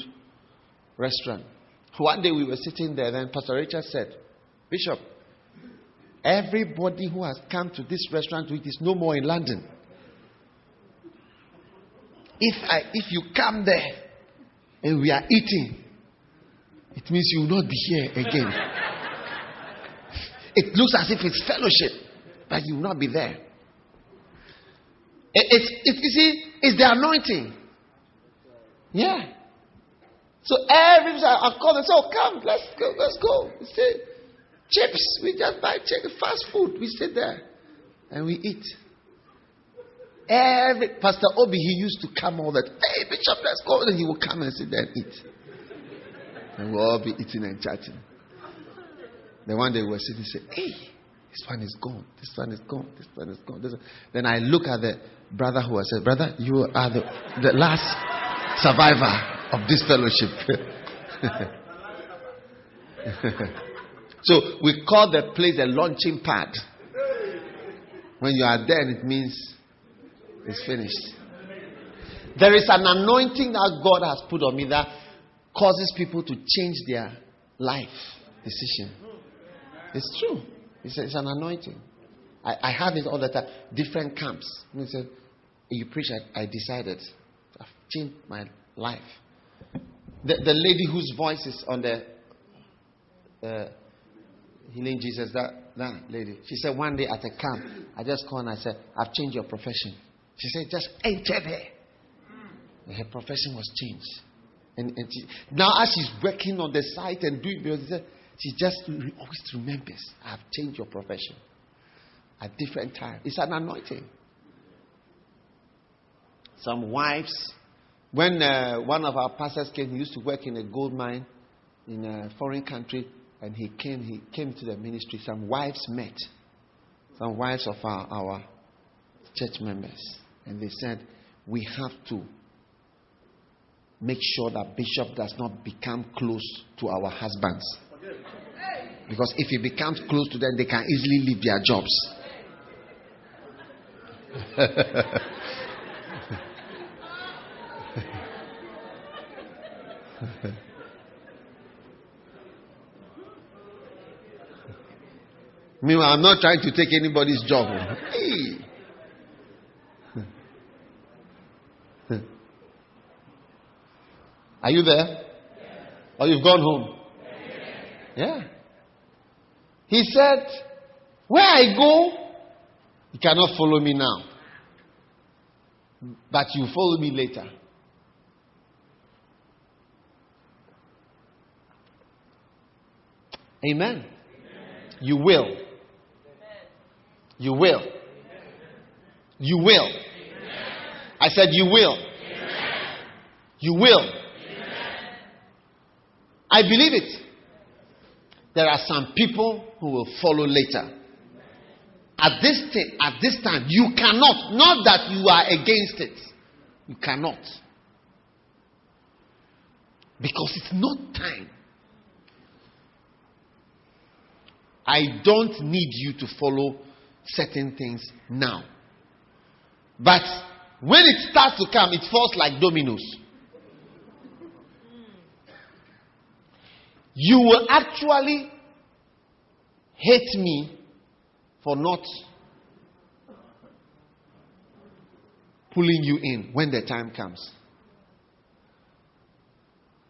restaurant. One day we were sitting there, then Pastor Richard said, Bishop, everybody who has come to this restaurant to eat is no more in London. If I, if you come there and we are eating, it means you will not be here again. It looks as if it's fellowship, but you will not be there. It, it's, it, you see, it's the anointing. Yeah. So every time I call them, say, oh, come, let's go, let's go. We say, chips, we just buy chips, fast food. We sit there and we eat. Every Pastor Obi, he used to come all that. Hey, Bishop, let's go. And he would come and sit there and eat. And we'll all be eating and chatting. Then one day we were sitting and say, hey, this one is gone. This one is gone. This one is gone. This one. Then I look at the brother who I said, brother, you are the, the last survivor of this fellowship. So we call the place a launching pad. When you are there, it means it's finished. There is an anointing that God has put on me that causes people to change their life decision. It's true. It's, it's an anointing. I, I have it all the time. Different camps. You, say, you preach, I, I decided. I've changed my life. The, the lady whose voice is on the uh, healing Jesus, that, that lady, she said one day at a camp, I just called and I said, I've changed your profession. She said, just enter there. And her profession was changed. And, and she, now as she's working on the site and doing business, she just always remembers, I've changed your profession. At different times. It's an anointing. Some wives, when uh, one of our pastors came, he used to work in a gold mine in a foreign country, and he came, he came to the ministry. Some wives met. Some wives of our, our church members. And they said, we have to make sure that Bishop does not become close to our husbands. Because if he becomes close to them, they can easily leave their jobs. Meanwhile, I'm not trying to take anybody's job. Are you there? Yes. Or you've gone home? Yes. Yeah. He said, where I go, you cannot follow me now. But you follow me later. Amen. Amen. You will. Amen. You will. Amen. You will. Amen. I said you will. Amen. You will. I believe it. There are some people who will follow later. At this, t- at this time, you cannot. Not that you are against it. You cannot. Because it's not time. I don't need you to follow certain things now. But when it starts to come, it falls like dominoes. You will actually hate me for not pulling you in when the time comes.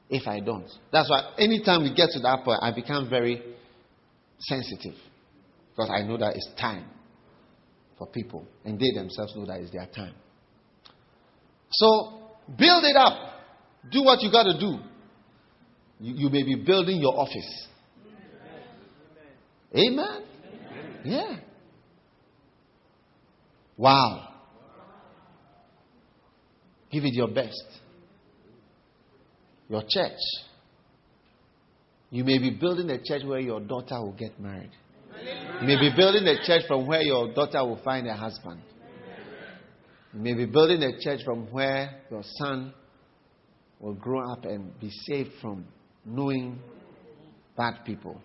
If I don't. That's why anytime we get to that point, I become very sensitive. Because I know that it's time for people. And they themselves know that it's their time. So, build it up. Do what you got to do. You, you may be building your office. Amen. Amen. Amen. Yeah. Wow. Give it your best. Your church. You may be building a church where your daughter will get married. Amen. You may be building a church from where your daughter will find a husband. Amen. You may be building a church from where your son will grow up and be saved from knowing bad people.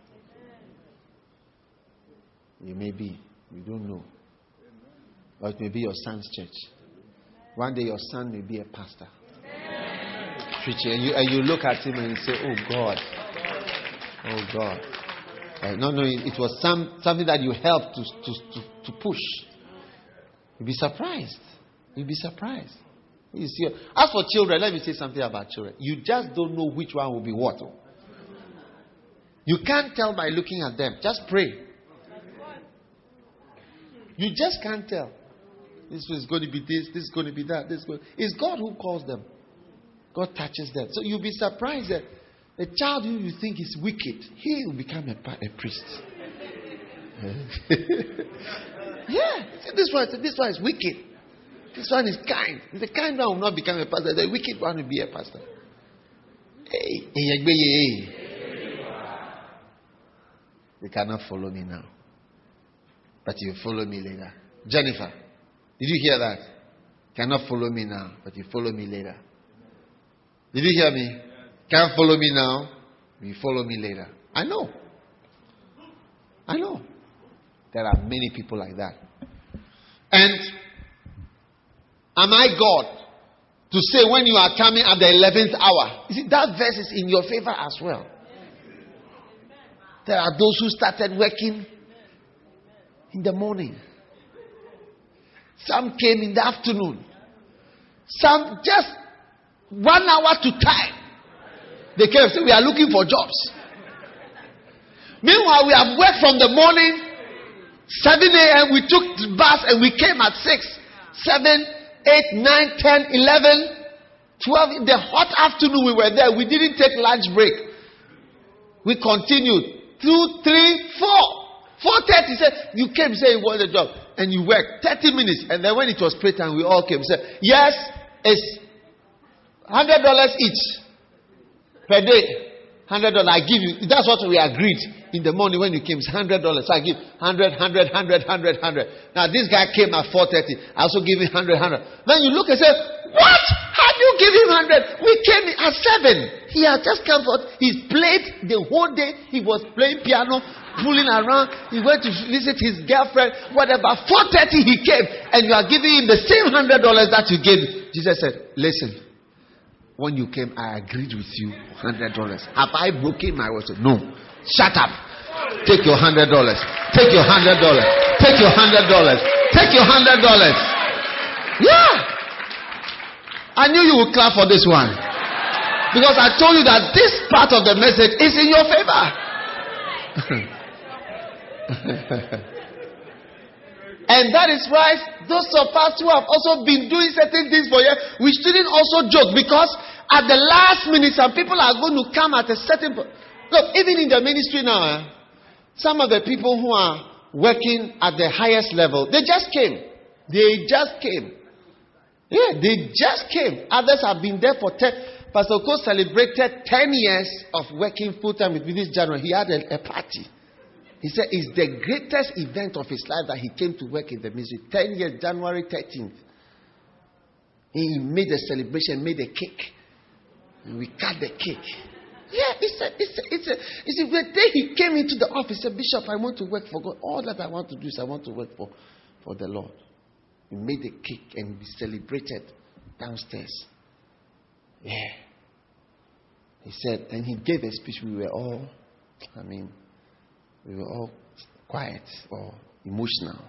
You may be. You don't know. Or it may be your son's church. One day your son may be a pastor. Preacher. And you, and you look at him and you say, oh God. Oh God. Uh, no, no, it, it was some something that you helped to, to, to, to push. You'll be surprised. You'll be surprised. You see, as for children, let me say something about children. You just don't know which one will be what. You can't tell by looking at them. Just pray. You just can't tell. This is going to be this, this is going to be that. This is going to... It's God who calls them. God touches them. So you'll be surprised that the child who you think is wicked, he will become a, a priest. Yeah. See, this one, this one is wicked. This one is kind. The kind one will not become a pastor. The wicked one will be a pastor. They cannot follow me now. But you follow me later. Jennifer, did you hear that? Cannot follow me now, but you follow me later. Did you hear me? Can't follow me now, you follow me later. I know. I know. There are many people like that. And am I God to say when you are coming at the eleventh hour? You see, that verse is in your favor as well. There are those who started working in the morning. Some came in the afternoon. Some just one hour to time. They came and said, we are looking for jobs. Meanwhile, we have worked from the morning, seven a.m. We took the bus and we came at six, seven, eight, nine, ten, eleven, twelve. In the hot afternoon we were there. We didn't take lunch break. We continued. two, three, four, four thirty. Said, you came, say you want a job. And you worked thirty minutes. And then when it was pray time, we all came. Said, yes, it's one hundred dollars each. Per day. one hundred dollars. I give you. That's what we agreed. In the morning when you came, it's one hundred dollars. So I give one hundred, one hundred, one hundred, one hundred, one hundred. Now this guy came at four thirty. I also give him one hundred, one hundred. Then you look and say, what? How do you give him one hundred? We came at seven. He had just come forth. He's played the whole day. He was playing piano, fooling around. He went to visit his girlfriend, whatever. four thirty he came. And you are giving him the same one hundred dollars that you gave. Jesus said, listen. When you came, I agreed with you, one hundred dollars. Have I broken my word? No. Shut up. Take your one hundred dollars. Take your one hundred dollars. Take your one hundred dollars. Take your one hundred dollars. Yeah. I knew you would clap for this one. Because I told you that this part of the message is in your favor. And that is why those of us who have also been doing certain things for you, we shouldn't also joke, because at the last minute, some people are going to come at a certain point. Look, even in the ministry now, eh, some of the people who are working at the highest level, they just came. They just came. Yeah, they just came. Others have been there for ten. Pastor Ko celebrated ten years of working full time with me this January. He had a, a party. He said it's the greatest event of his life that he came to work in the ministry. Ten years, January thirteenth. He made a celebration, made a cake. And we cut the cake. Yeah, it's a, it's a, it's a, it's a, the day he came into the office, he said, Bishop, I want to work for God. All that I want to do is I want to work for, for the Lord. He made a cake and we celebrated downstairs. Yeah. He said, and he gave a speech. We were all, I mean, we were all quiet or emotional.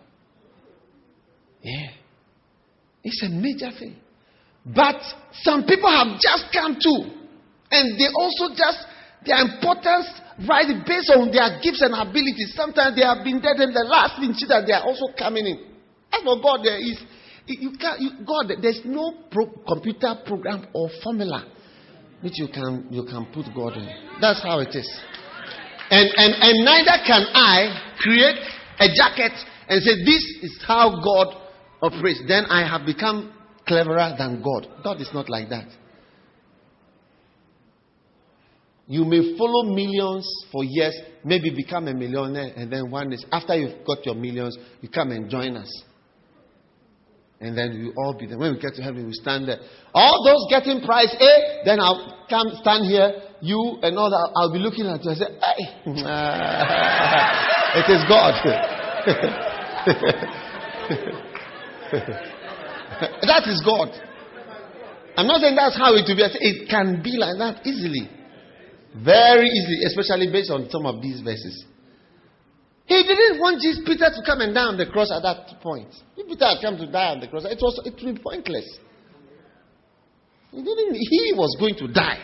Yeah. It's a major thing. But some people have just come too. And they also just, their importance rises based on their gifts and abilities. Sometimes they have been dead in the last minute that they are also coming in. As for God, there is, you can't, you, God, there's no pro, computer program or formula which you can you can put God in. That's how it is. And and and neither can I create a jacket and say this is how God operates. Then I have become cleverer than God. God is not like that. You may follow millions for years, maybe become a millionaire, and then one day, after you've got your millions, you come and join us. And then we all be there. When we get to heaven, we stand there. All those getting prize A, then I'll come stand here, you and all that. I'll be looking at you and say, hey, it is God. That is God. I'm not saying that's how it will be. It can be like that easily. Very easily, especially based on some of these verses. He didn't want Jesus, Peter to come and die on the cross at that point. If Peter had come to die on the cross, it was it would be pointless. He didn't. He was going to die.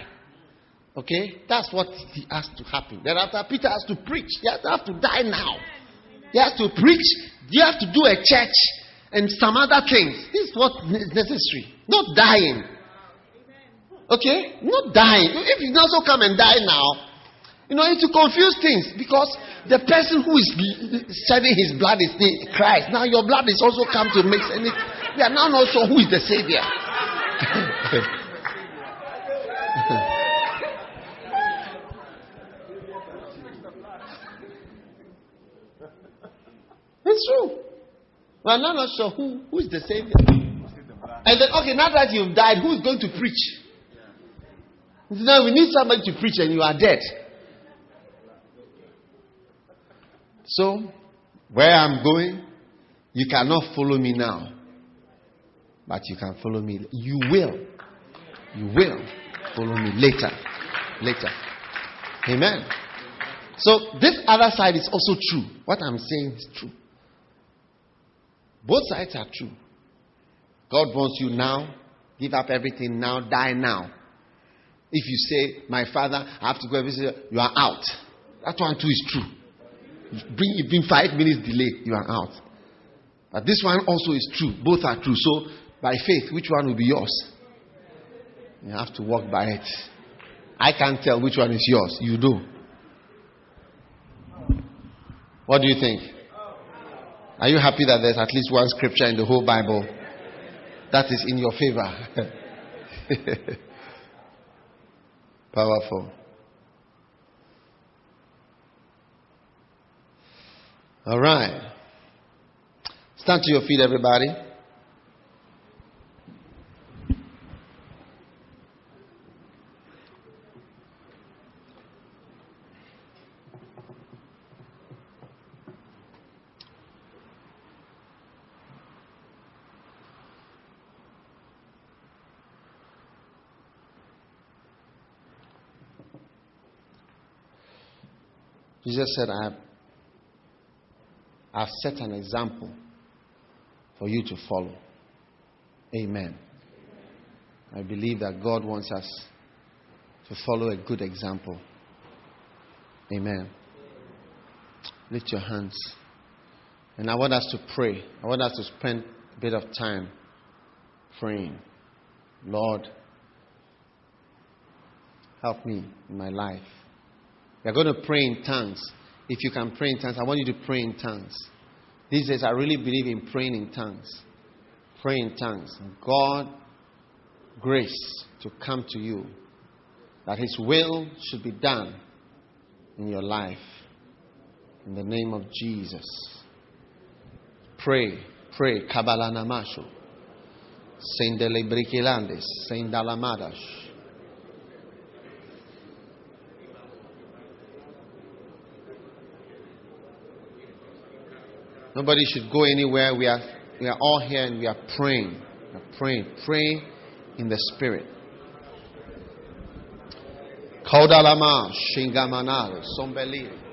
Okay, that's what he asked to happen. Then after, Peter has to preach. He has to, have to die now. He has to preach. You have to do a church and some other things. This is what is necessary. Not dying. Okay, not dying. If you also come and die now, you know, it will confuse things, because the person who is shedding his blood is the Christ. Now your blood is also come to mix, and we are now not sure who is the Savior. It's true. We are now not sure who, who is the Savior. And then, okay, now that you've died, who is going to preach? Now we need somebody to preach, and you are dead. So, where I'm going, you cannot follow me now. But you can follow me. You will. You will follow me later. Later. Amen. So, this other side is also true. What I'm saying is true. Both sides are true. God wants you now. Give up everything now. Die now. If you say, my father, I have to go and visit you, you are out. That one too is true. Bring it been five minutes delay, you are out. But this one also is true. Both are true. So, by faith, which one will be yours? You have to walk by it. I can't tell which one is yours. You do. What do you think? Are you happy that there's at least one scripture in the whole Bible that is in your favor? Powerful. All right. Stand to your feet, everybody. Jesus said, I have, I have set an example for you to follow. Amen. I believe that God wants us to follow a good example. Amen. Lift your hands. And I want us to pray. I want us to spend a bit of time praying. Lord, help me in my life. You're going to pray in tongues. If you can pray in tongues, I want you to pray in tongues. These days, I really believe in praying in tongues. Pray in tongues. God, grace to come to you. That His will should be done in your life. In the name of Jesus. Pray. Pray. Kabalanamasho. Sendelebrikilandes. Sendalamadash. Nobody should go anywhere. We are we are all here and we are praying. We are praying. Pray in the Spirit. Kaudalama, Shingamanaro, Sombeliri.